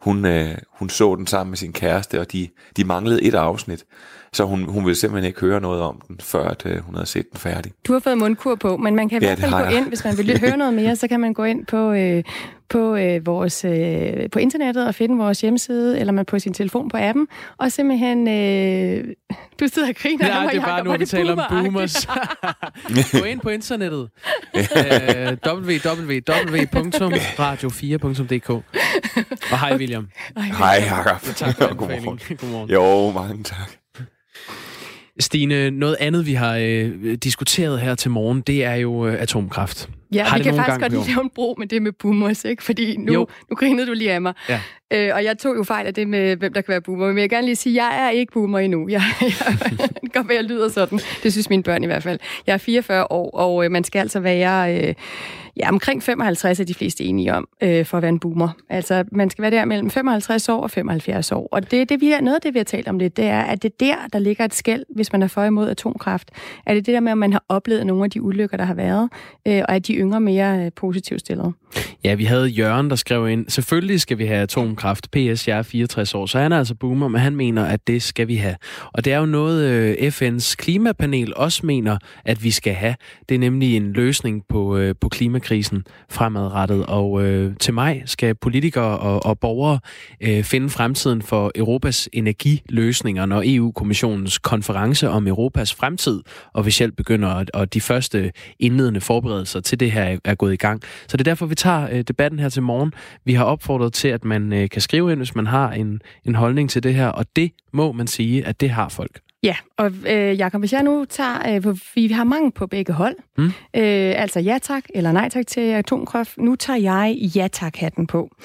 hun, øh, hun så den sammen med sin kæreste, og de, de manglede et afsnit. Så hun, hun ville simpelthen ikke høre noget om den, før at, øh, hun havde set den færdig. Du har fået mundkur på, men man kan i ja, hvert fald gå ind, hvis man vil høre noget mere, så kan man gå ind på, øh, på, øh, vores, øh, på internettet og finde vores hjemmeside, eller man på sin telefon på appen, og simpelthen... Øh, du sidder og griner. Nej, det er bare nu, vi taler om boomers. Gå ind på internettet. w w w punktum radio fire punktum d k. Og hej, William. Hej, Jacob. Tak for anbefalingen. Godmorgen. Jo, mange tak. Stine, noget andet, vi har øh, diskuteret her til morgen, det er jo øh, atomkraft. Ja, har vi kan faktisk godt lide en bro med det med boomers, ikke? Fordi nu, nu grinede du lige af mig. Ja. Øh, og jeg tog jo fejl af det med, hvem der kan være boomer. Men jeg vil gerne lige sige, at jeg er ikke boomer endnu. Jeg, jeg går med, jeg lyder sådan. Det synes mine børn i hvert fald. Jeg er fireogfyrre år, og øh, man skal altså være... Øh, ja, omkring femoghalvtreds er de fleste enige om, øh, for at være en boomer. Altså, man skal være der mellem femoghalvtreds år og femoghalvfjerds år. Og det, det vi har, noget af det, vi har talt om lidt, det er, at det er der, der ligger et skel, hvis man er for imod atomkraft. Er det det der med, at man har oplevet nogle af de ulykker, der har været, øh, og at de yngre mere øh, positivt stillede? Ja, vi havde Jørgen, der skrev ind, selvfølgelig skal vi have atomkraft. P S, jeg er fireogtres år, så han er altså boomer, men han mener, at det skal vi have. Og det er jo noget, øh, F N's klimapanel også mener, at vi skal have. Det er nemlig en løsning på, øh, på klimakrisen fremadrettet, og øh, til maj skal politikere og, og borgere øh, finde fremtiden for Europas energiløsninger, når E U-kommissionens konference om Europas fremtid officielt begynder, og, og de første indledende forberedelser til det her er, er gået i gang. Så det er derfor, vi tager øh, debatten her til morgen. Vi har opfordret til, at man øh, kan skrive ind, hvis man har en, en holdning til det her, og det må man sige, at det har folk. Ja, og øh, Jacob, hvis jeg nu tager, øh, vi har mange på begge hold, mm. øh, altså ja tak eller nej tak til atomkraft, nu tager jeg ja tak-hatten på.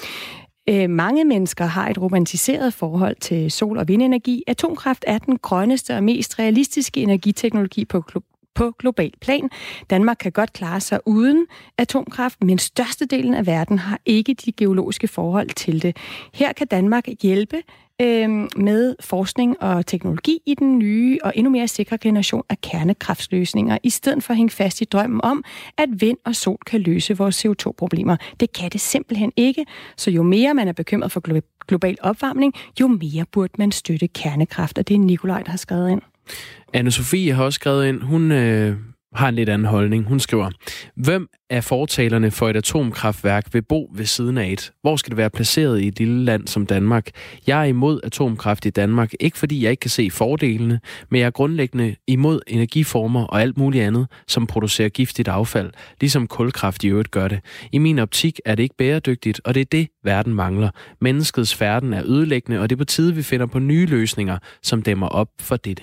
Øh, mange mennesker har et romantiseret forhold til sol- og vindenergi. Atomkraft er den grønneste og mest realistiske energiteknologi på klub. på global plan. Danmark kan godt klare sig uden atomkraft, men størstedelen af verden har ikke de geologiske forhold til det. Her kan Danmark hjælpe øh, med forskning og teknologi i den nye og endnu mere sikre generation af kernekraftløsninger, i stedet for at hænge fast i drømmen om, at vind og sol kan løse vores C O to-problemer. Det kan det simpelthen ikke, så jo mere man er bekymret for glo- global opvarmning, jo mere burde man støtte kernekraft, og det er Nikolaj, der har skrevet ind. Anne-Sophie har også skrevet ind, hun øh, har en lidt anden holdning. Hun skriver, hvem af fortalerne for et atomkraftværk vil bo ved siden af et? Hvor skal det være placeret i et lille land som Danmark? Jeg er imod atomkraft i Danmark, ikke fordi jeg ikke kan se fordelene, men jeg er grundlæggende imod energiformer og alt muligt andet, som producerer giftigt affald, ligesom kulkraft i øvrigt gør det. I min optik er det ikke bæredygtigt, og det er det, verden mangler. Menneskets færden er ødelæggende, og det er på tide, vi finder på nye løsninger, som dæmmer op for dette.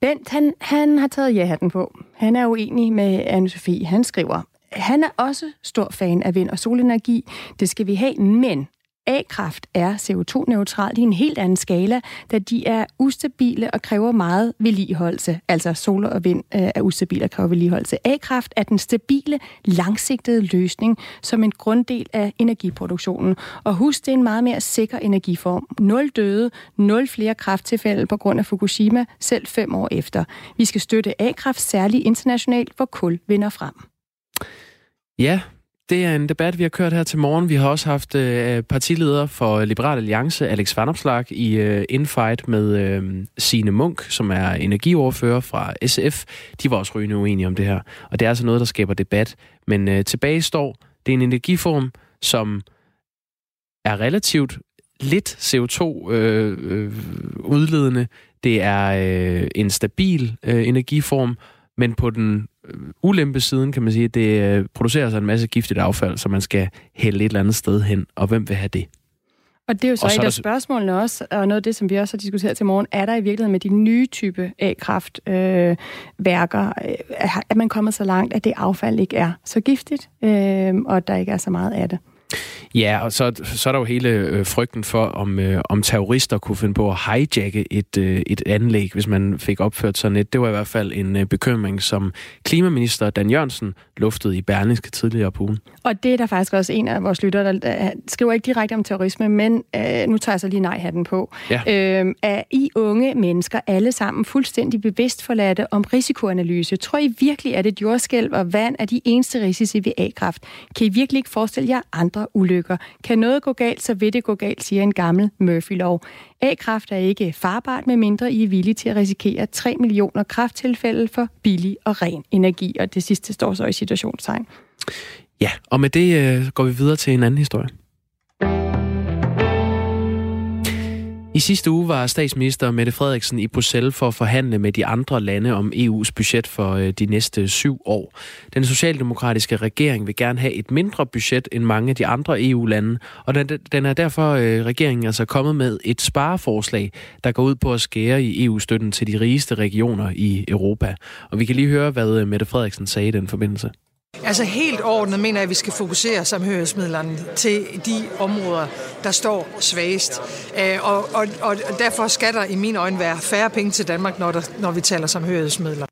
Bent, han, han har taget ja-hatten på. Han er uenig med Anne-Sophie. Han skriver, han er også stor fan af vind- og solenergi. Det skal vi have, men A-kraft er C O to-neutralt i en helt anden skala, da de er ustabile og kræver meget vedligeholdelse. Altså sol og vind er ustabile og kræver vedligeholdelse. A-kraft er den stabile, langsigtede løsning som en grunddel af energiproduktionen. Og husk, det er en meget mere sikker energiform. Nul døde, nul flere krafttilfælde på grund af Fukushima, selv fem år efter. Vi skal støtte A-kraft særligt internationalt, hvor kul vinder frem. Ja, det er en debat, vi har kørt her til morgen. Vi har også haft øh, partileder for Liberal Alliance, Alex Vanopslagh, i øh, infight med øh, Signe Munk, som er energiordfører fra S F. De var også rygende uenige om det her. Og det er altså noget, der skaber debat. Men øh, tilbage står, det er en energiform, som er relativt lidt C O to-udledende. Øh, øh, det er øh, en stabil øh, energiform, men på den ulempe siden, kan man sige, at det producerer sig en masse giftigt affald, så man skal hælde et eller andet sted hen, og hvem vil have det? Og det er jo så, så et af spørgsmålene også, og noget af det, som vi også har diskuteret til morgen, er der i virkeligheden med de nye type A-kraftværker, øh, at man kommer så langt, at det affald ikke er så giftigt, øh, og at der ikke er så meget af det? Ja, og så, så er der jo hele øh, frygten for, om, øh, om terrorister kunne finde på at hijacke et, øh, et anlæg, hvis man fik opført sådan et. Det var i hvert fald en øh, bekymring, som klimaminister Dan Jørgensen luftede i Berlingske tidligere på ugen. Og det er der faktisk også en af vores lyttere, der skriver ikke direkte om terrorisme, men øh, nu tager jeg så lige nej-hatten på. Ja. Øh, er I unge mennesker alle sammen fuldstændig bevidst forladte om risikoanalyse? Tror I virkelig, at et jordskælv og vand er de eneste risici ved A-kraft? Kan I virkelig ikke forestille jer andre ulykker? Kan noget gå galt, så vil det gå galt, siger en gammel Murphy-lov. A-kraft er ikke farbart, medmindre I er villige til at risikere tre millioner krafttilfælde for billig og ren energi. Og det sidste står så i situationstegn. Ja, og med det øh, går vi videre til en anden historie. I sidste uge var statsminister Mette Frederiksen i Bruxelles for at forhandle med de andre lande om E U's budget for de næste syv år. Den socialdemokratiske regering vil gerne have et mindre budget end mange af de andre E U-lande, og den, den er derfor øh, regeringen altså kommet med et spareforslag, der går ud på at skære i E U-støtten til de rigeste regioner i Europa. Og vi kan lige høre, hvad Mette Frederiksen sagde i den forbindelse. Altså helt ordnet mener jeg, at vi skal fokusere samhørighedsmidlerne til de områder, der står svagest. Og, og, og derfor skal der i mine øjne være færre penge til Danmark, når, der, når vi taler samhørighedsmidler.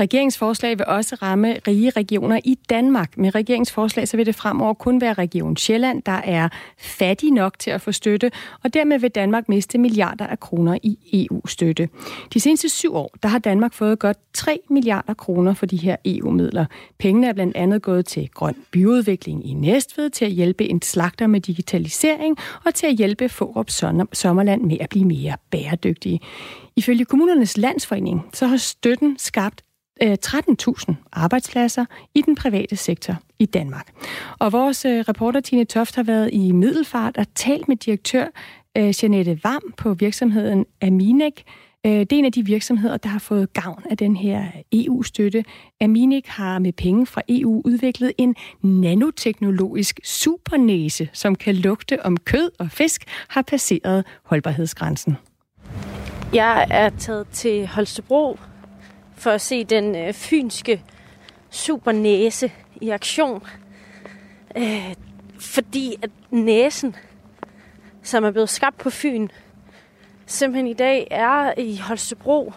Regeringsforslag vil også ramme rige regioner i Danmark. Med regeringsforslag så vil det fremover kun være Region Sjælland, der er fattig nok til at få støtte, og dermed vil Danmark miste milliarder af kroner i E U-støtte. De seneste syv år der har Danmark fået godt tre milliarder kroner for de her E U-midler. Pengene er blandt andet gået til grøn byudvikling i Næstved, til at hjælpe en slagter med digitalisering og til at hjælpe Fårup Sommerland med at blive mere bæredygtige. Ifølge Kommunernes Landsforening så har støtten skabt tretten tusind arbejdspladser i den private sektor i Danmark. Og vores reporter Tine Toft har været i Middelfart og talt med direktør Jeanette Varm på virksomheden Aminic. Det er en af de virksomheder, der har fået gavn af den her E U-støtte. Aminic har med penge fra E U udviklet en nanoteknologisk supernæse, som kan lugte om kød og fisk, har passeret holdbarhedsgrænsen. Jeg er taget til Holstebro for at se den øh, fynske supernæse i aktion. Øh, fordi at næsen, som er blevet skabt på Fyn, simpelthen i dag er i Holstebro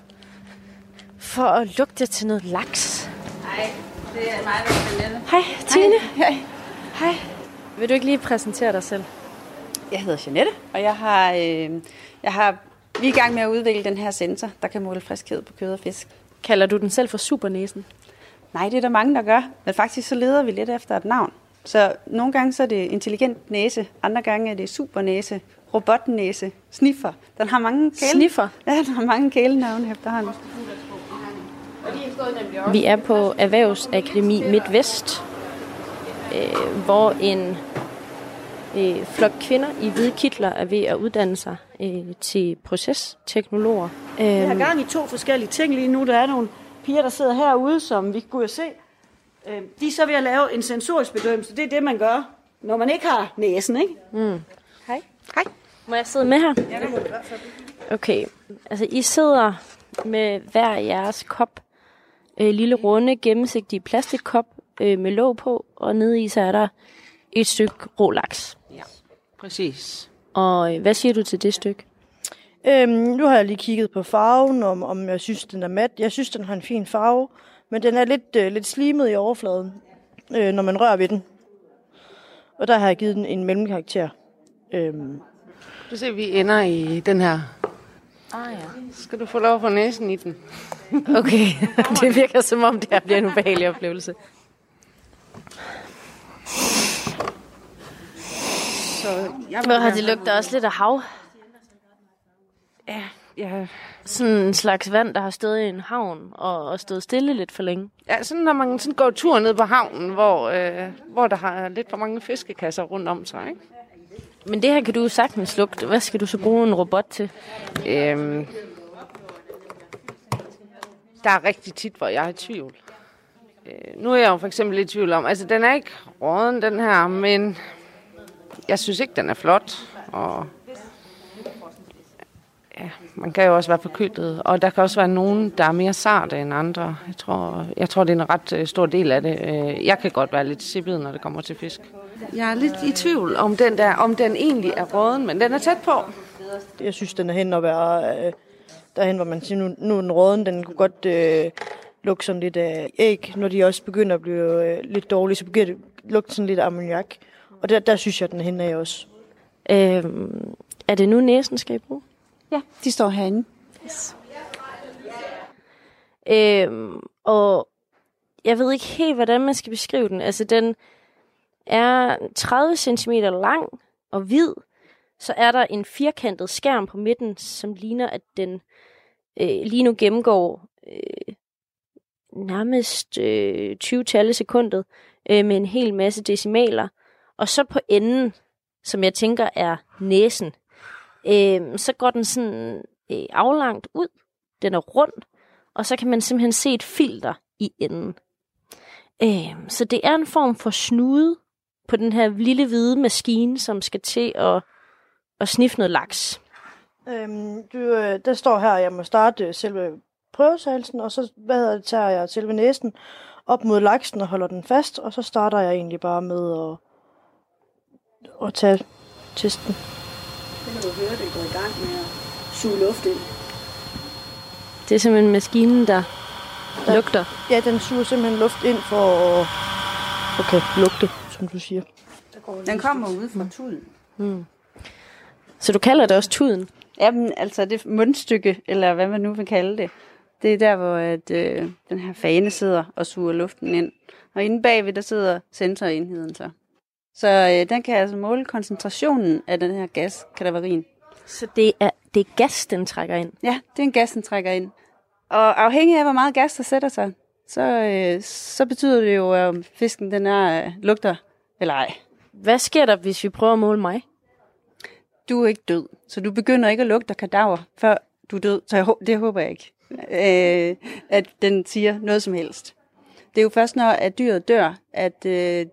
for at lugte til noget laks. Hej, det er mig, der er Jeanette. Hej, Tine. Hej. Hej. Vil du ikke lige præsentere dig selv? Jeg hedder Jeanette, og jeg har, øh, jeg har, vi er i gang med at udvikle den her sensor, der kan måle friskhed på kød og fisk. Kalder du den selv for supernæsen? Nej, det er der mange, der gør. Men faktisk så leder vi lidt efter et navn. Så nogle gange så er det intelligent næse, andre gange er det supernæse, robotnæse, sniffer. Den har mange kæle. Sniffer? Ja, den har mange kælenavne efterhånden. Vi er på Erhvervsakademi MidtVest, øh, hvor en øh, flok kvinder i hvide kitler er ved at uddanne sig øh, til procesteknologer. Jeg har gang i to forskellige ting lige nu. Der er nogle piger, der sidder herude, som vi kunne se. De er så ved at lave en sensorisk bedømmelse. Det er det, man gør, når man ikke har næsen, ikke? Mm. Hej. Hej. Må jeg sidde med her? Ja, det må du. Okay. Altså, I sidder med hver jeres kop. Øh, lille, runde, gennemsigtige plastikkop øh, med låg på. Og nede i, så er der et stykke rå laks. Ja, præcis. Og øh, hvad siger du til det stykke? Øhm, nu har jeg lige kigget på farven, om, om jeg synes, den er mat. Jeg synes, den har en fin farve, men den er lidt, øh, lidt slimet i overfladen, øh, når man rører ved den. Og der har jeg givet den en mellemkarakter. Øhm. Du ser, vi ender i den her. Ah ja. Skal du få lov at få næsen i den? Okay, det virker som om, det her bliver en ubehagelig oplevelse. Så jeg må have, det lugter også lidt af hav. Ja, ja. Sådan en slags vand, der har stået i en havn og, og stået stille lidt for længe. Ja, sådan når man sådan går tur ned på havnen, hvor, øh, hvor der har lidt for mange fiskekasser rundt om sig, ikke? Men det her kan du jo sagtens lugte. Hvad skal du så bruge en robot til? Øhm, der er rigtig tit, hvor jeg er i tvivl. Øh, nu er jeg jo for eksempel i tvivl om, altså den er ikke råden, den her, men jeg synes ikke, den er flot, og ja, man kan jo også være forkyldet, og der kan også være nogen, der er mere sarte end andre. Jeg tror, jeg tror det er en ret stor del af det. Jeg kan godt være lidt sippet, når det kommer til fisk. Jeg er lidt i tvivl om den der, om den egentlig er råden, men den er tæt på. Jeg synes, den er hen og være øh, derhen, hvor man siger, nu, nu den råden, den kunne godt øh, lugte sådan lidt af æg. Når de også begynder at blive øh, lidt dårlige, så begynder det at lugte sådan lidt af ammoniak. Og der, der synes jeg, den er hen af også. Øhm, er det nu næsen, skal I bruge? Ja, de står herinde. Yes. Øhm, og jeg ved ikke helt, hvordan man skal beskrive den. Altså, den er tredive centimeter lang og hvid. Så er der en firkantet skærm på midten, som ligner, at den øh, lige nu gennemgår øh, nærmest øh, tyve-tallet sekundet øh, med en hel masse decimaler. Og så på enden, som jeg tænker er næsen, øh, så går den sådan øh, aflangt ud. Den er rund, og så kan man simpelthen se et filter i enden. Øh, så det er en form for snude på den her lille hvide maskine, som skal til at og sniffe noget laks. Øhm, du, der står her, at jeg må starte selve prøvesagelsen, og så hvad hedder det, tager jeg selve næsen op mod laksen og holder den fast, og så starter jeg egentlig bare med at, at tage testen. Det kan du høre, det går i gang med at suge luft ind. Det er simpelthen maskinen, der, der lugter. Ja, den suger simpelthen luft ind for at okay, lugte, som du siger. Den kommer ude fra tuden. Mm. Så du kalder det også tuden? Jamen, altså det mundstykke, eller hvad man nu vil kalde det, det er der, hvor at, øh, den her fane sidder og suger luften ind. Og inde bagved, der sidder sensorenheden så. Så øh, den kan altså måle koncentrationen af den her gas, kadaverin. Så det er, det er gas, den trækker ind? Ja, det er en gas, den trækker ind. Og afhængig af, hvor meget gas der sætter sig, så, øh, så betyder det jo, at fisken den er, øh, lugter eller ej. Hvad sker der, hvis vi prøver at måle mig? Du er ikke død, så du begynder ikke at lugte kadaver, før du er død. Så jeg håber, det håber jeg ikke, øh, at den siger noget som helst. Det er jo først, når at dyret dør, at øh,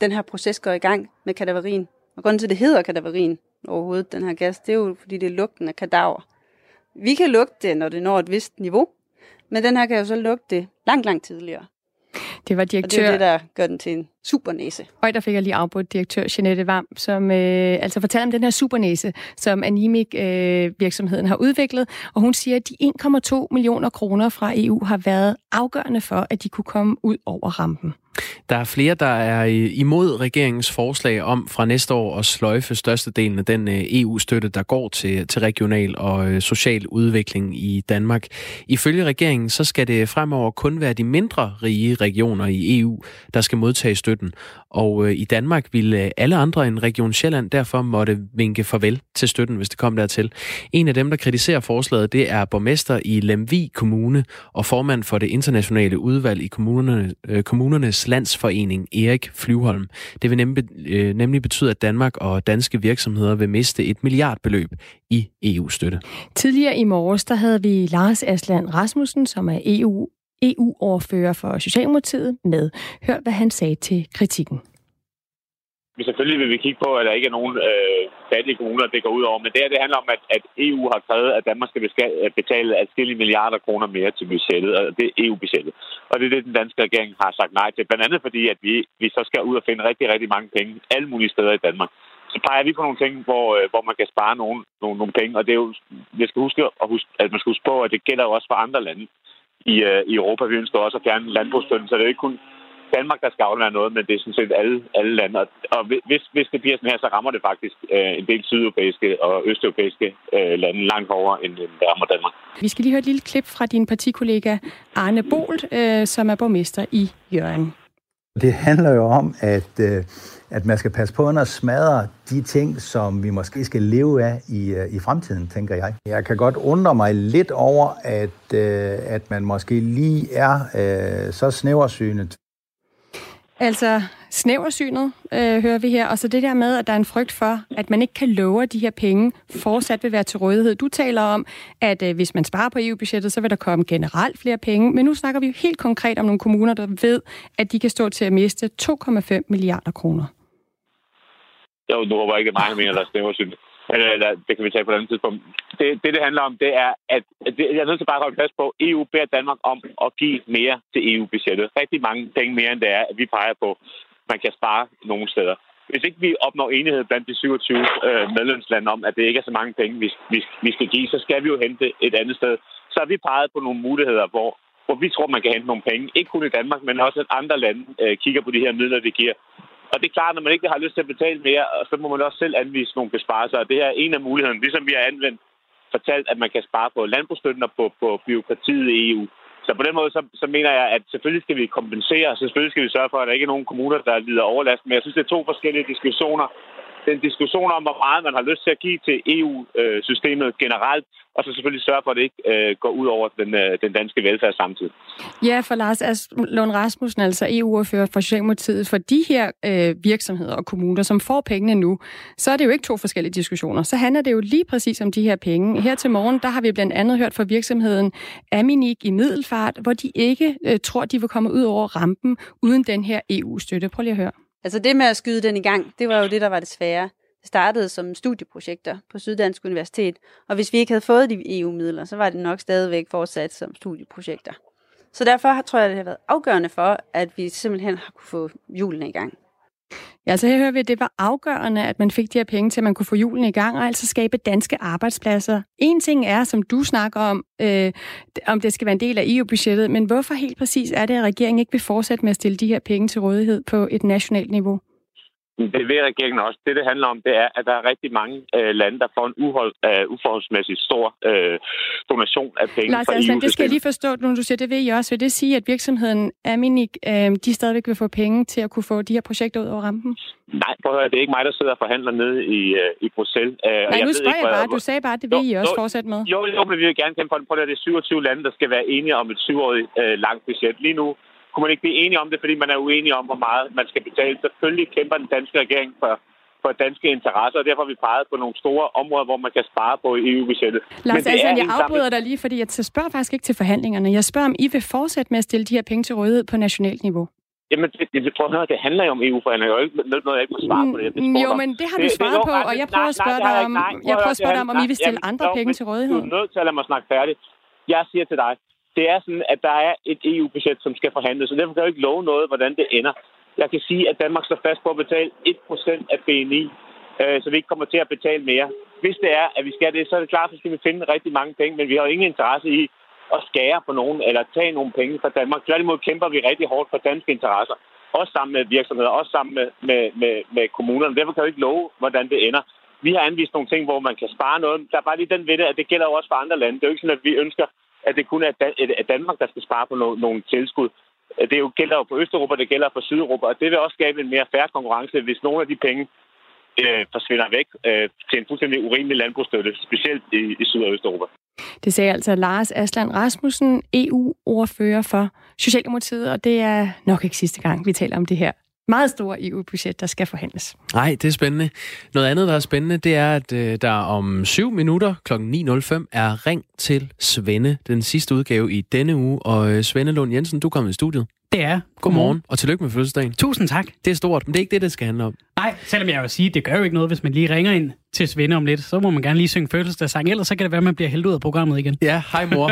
den her proces går i gang med kadaverin. Og grunden til, det hedder kadaverin overhovedet, den her gas, det er jo, fordi det er lugten af kadaver. Vi kan lugte det, når det når et vist niveau, men den her kan jo så lugte det langt, langt tidligere. Det var direktør... Og det er det, der gør den til en supernæse. Og der fik jeg lige afbrudt direktør Jeanette Varm, som øh, altså fortalte om den her supernæse, som Aminic-virksomheden øh, har udviklet. Og hun siger, at de en komma to millioner kroner fra E U har været afgørende for, at de kunne komme ud over rampen. Der er flere, der er imod regeringens forslag om fra næste år at sløjfe størstedelen af den E U-støtte, der går til, til regional og social udvikling i Danmark. Ifølge regeringen, så skal det fremover kun være de mindre rige regioner i E U, der skal modtage støtten. Og i Danmark ville alle andre end Region Sjælland derfor måtte vinke farvel til støtten, hvis det kom dertil. En af dem, der kritiserer forslaget, det er borgmester i Lemvig Kommune og formand for det internationale udvalg i kommunerne, Kommunernes Landsforening, Erik Flyvholm. Det vil nemlig betyde, at Danmark og danske virksomheder vil miste et milliardbeløb i E U-støtte. Tidligere i morges, der havde vi Lars Aslan Rasmussen, som er E U-overfører for Socialdemokratiet, med. Hør, hvad han sagde til kritikken. Selvfølgelig vil vi kigge på, at der ikke er nogen øh, fattige kommuner, det går ud over. Men det her, det handler om, at, at E U har krævet, at Danmark skal betale adskillige milliarder kroner mere til budgettet, og det er E U-budgettet. Og det er det, den danske regering har sagt nej til. Blandt andet fordi, at vi, vi så skal ud og finde rigtig, rigtig mange penge alle mulige steder i Danmark. Så peger vi på nogle ting, hvor, hvor man kan spare nogle, nogle, nogle penge. Og det er jo, jeg skal huske, at, huske, at man skal huske på, at det gælder også for andre lande i, øh, i Europa. Vi ønsker også at fjerne landbrugsstøtten, så det er jo ikke kun Danmark, der skal aflære noget, men det er sådan set alle, alle lande. Og hvis, hvis det bliver sådan her, så rammer det faktisk øh, en del sydeuropæiske og østeuropæiske øh, lande langt hårdere, end det rammer Danmark. Vi skal lige høre et lille klip fra din partikollega Arne Bolt, øh, som er borgmester i Hjørring. Det handler jo om, at, øh, at man skal passe på, at smadre de ting, som vi måske skal leve af i, øh, i fremtiden, tænker jeg. Jeg kan godt undre mig lidt over, at, øh, at man måske lige er øh, så snæversynet. Altså snæversynet, øh, hører vi her, og så det der med, at der er en frygt for, at man ikke kan love, at de her penge fortsat vil være til rådighed. Du taler om, at øh, hvis man sparer på E U-budgettet, så vil der komme generelt flere penge, men nu snakker vi jo helt konkret om nogle kommuner, der ved, at de kan stå til at miste to komma fem milliarder kroner. Jo, nu håber jeg ikke, at mange mener, der er snæversynet. Eller, eller det kan vi tage på et andet tidspunkt. Det, det, det handler om, det er, at det, jeg er nødt til bare at holde fast på, at E U beder Danmark om at give mere til E U-budgettet. Rigtig mange penge mere, end det er, at vi peger på, man kan spare nogle steder. hvis ikke vi opnår enighed blandt de syvogtyve øh, medlemslande om, at det ikke er så mange penge, vi, vi, vi skal give, så skal vi jo hente et andet sted. Så har vi peget på nogle muligheder, hvor, hvor vi tror, man kan hente nogle penge. Ikke kun i Danmark, men også at andre lande øh, kigger på de her midler, vi giver. Og det er klart, når man ikke har lyst til at betale mere, så må man også selv anvise nogle besparelser. Og det her er en af mulighederne, ligesom vi har anvendt, fortalt, at man kan spare på landbrugsstøtten og på, på byråkratiet i E U. Så på den måde, så, så mener jeg, at selvfølgelig skal vi kompensere, og selvfølgelig skal vi sørge for, at der ikke er nogen kommuner, der lider overlast. Men jeg synes, det er to forskellige diskussioner. Den diskussion om, hvor meget man har lyst til at give til E U-systemet generelt, og så selvfølgelig sørge for, at det ikke øh, går ud over den, øh, den danske velfærd samtidig. Ja, for Lars Aslan Rasmussen, altså E U-ordfører for Socialdemokratiet, for de her øh, virksomheder og kommuner, som får pengene nu, så er det jo ikke to forskellige diskussioner. Så handler det jo lige præcis om de her penge. Her til morgen, der har vi blandt andet hørt fra virksomheden Aminic i Middelfart, hvor de ikke øh, tror, de vil komme ud over rampen uden den her E U-støtte. Prøv lige at høre. Altså det med at skyde den i gang, det var jo det, der var det svære. Det startede som studieprojekter på Syddansk Universitet, og hvis vi ikke havde fået de E U-midler, så var det nok stadigvæk fortsat som studieprojekter. Så derfor tror jeg, det har været afgørende for, at vi simpelthen har kunne få hjulene i gang. Ja, så her hører vi, at det var afgørende, at man fik de her penge til, at man kunne få hjulene i gang og altså skabe danske arbejdspladser. En ting er, som du snakker om, øh, om det skal være en del af E U-budgettet, men hvorfor helt præcis er det, at regeringen ikke vil fortsætte med at stille de her penge til rådighed på et nationalt niveau? Det ved regeringen også. Det, det handler om, det er, at der er rigtig mange øh, lande, der får en uhold, øh, uforholdsmæssigt stor øh, donation af penge Lars, fra E U-systemet. Det skal jeg lige forstå, når du siger, det ved I også. Vil det sige, at virksomheden Aminic, øh, de stadigvæk vil få penge til at kunne få de her projekter ud over rampen? Nej, prøv at høre, det er ikke mig, der sidder og forhandler nede i, øh, i Bruxelles. Øh, Nej, og jeg nu spørger jeg bare. Du sagde bare, at det vil jo, I også jo, fortsætte med. Jo, jo, men vi vil gerne kæmpe for det. Prøv at høre, det er syvogtyve lande, der skal være enige om et syvårigt øh, langt budget lige nu. Kunne man ikke blive enige om det, fordi man er uenig om, hvor meget man skal betale. Selvfølgelig kæmper den danske regering for, for danske interesser, og derfor har vi peget på nogle store områder, hvor man kan spare på E U-budgettet. Lars Aslan, jeg afbryder dig lige, fordi jeg spørger faktisk ikke til forhandlingerne. Jeg spørger, om I vil fortsætte med at stille de her penge til rådighed på nationalt niveau? Jamen, det, prøv at høre, det handler jo om E U-forhandlinger. Det er jo ikke noget, jeg ikke må svare på det. det jo, men det har du svaret på, og jeg prøver at spørge dig om, jeg prøver at spørge dig om, om I vil stille andre penge til rådighed. Du er nødt til at lade mig snakke færdigt. Jeg siger til dig, det er sådan, at der er et E U-budget, som skal forhandles, og derfor kan jeg jo ikke love noget, hvordan det ender. Jeg kan sige, at Danmark står fast på at betale en procent af B N I, øh, så vi ikke kommer til at betale mere. Hvis det er, at vi skal det, så er det klart, så skal vi finde rigtig mange penge, men vi har jo ingen interesse i at skære på nogen eller tage nogle penge fra Danmark. Tværtimod kæmper vi rigtig hårdt for danske interesser, også sammen med virksomheder, også sammen med, med, med, med kommunerne. Derfor kan jeg jo ikke love, hvordan det ender. Vi har anvist nogle ting, hvor man kan spare noget. Der er bare lige den ved det, at det gælder jo også for andre lande. Det er jo ikke sådan, at vi ønsker, at det kun er Dan- Danmark, der skal spare på no- nogle tilskud. Det jo gælder jo på Østeuropa, det gælder på Sydeuropa, og det vil også skabe en mere fair konkurrence, hvis nogle af de penge øh, forsvinder væk øh, til en fuldstændig urimelig landbrugsstøtte, specielt i, i Syd- og Østeuropa. Det sagde altså Lars Aslan Rasmussen, E U-ordfører for Socialdemokratiet, og det er nok ikke sidste gang, vi taler om det her meget store E U-budget, der skal forhandles. Nej, det er spændende. Noget andet, der er spændende, det er, at øh, der om syv minutter kl. ni nul fem er Ring til Svende, den sidste udgave i denne uge. Og øh, Svende Lund Jensen, du er kommet i studiet. Det er. Godmorgen, og tillykke med fødselsdagen. Tusind tak. Det er stort, men det er ikke det, det skal handle om. Nej, selvom jeg vil sige, det gør jo ikke noget, hvis man lige ringer ind til Svende om lidt. Så må man gerne lige synge fødselsdagssang, ellers så kan det være, at man bliver hældt ud af programmet igen. Ja, hej mor.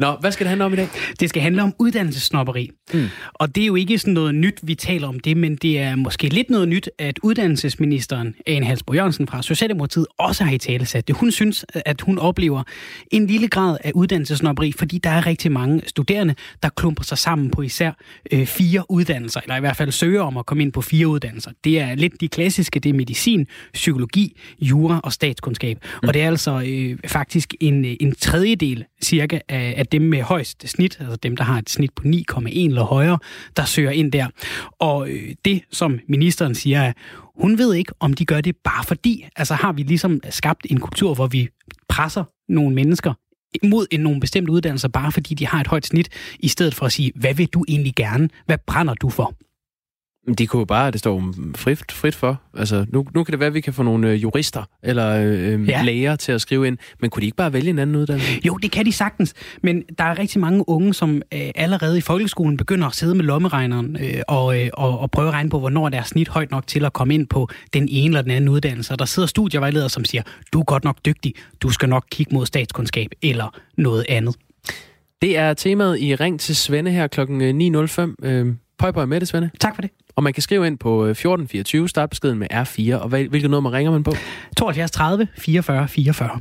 Nå, hvad skal det handle om i dag? Det skal handle om uddannelsessnobberi. Mm. Og det er jo ikke sådan noget nyt, vi taler om det, men det er måske lidt noget nyt, at uddannelsesministeren, Ane Halsboe-Jørgensen fra Socialdemokratiet, også har i tale sat det. Hun synes, at hun oplever en lille grad af uddannelsessnobberi, fordi der er rigtig mange studerende, der klumper sig sammen på især øh, fire uddannelser, eller i hvert fald søger om at komme ind på fire uddannelser. Det er lidt de klassiske, det er medicin, psykologi, jura og statskundskab. Mm. Og det er altså øh, faktisk en, en tredjedel cirka af, af dem med højst snit, altså dem, der har et snit på ni komma en eller højere, der søger ind der. Og øh, det, som ministeren siger, er, hun ved ikke, om de gør det bare fordi. Altså har vi ligesom skabt en kultur, hvor vi presser nogle mennesker mod en nogle bestemte uddannelser, bare fordi de har et højt snit, i stedet for at sige, hvad vil du egentlig gerne? Hvad brænder du for? De kunne bare, det står frit, frit for. Altså, nu, nu kan det være, at vi kan få nogle jurister eller øh, ja. læger til at skrive ind, men kunne de ikke bare vælge en anden uddannelse? Jo, det kan de sagtens, men der er rigtig mange unge, som øh, allerede i folkeskolen begynder at sidde med lommeregneren øh, og, øh, og, og prøve at regne på, hvornår der er snit højt nok til at komme ind på den ene eller den anden uddannelse. Og der sidder studievejledere, som siger, du er godt nok dygtig, du skal nok kigge mod statskundskab eller noget andet. Det er temaet i Ring til Svende her klokken ni nul fem. Øh, Pøj, pøj med det, Svende. Tak for det. Og man kan skrive ind på fjorten fireogtyve, start beskeden med R fire, og hvilket nummer ringer man på? tooghalvfjerds tredive fireogfyrre fireogfyrre.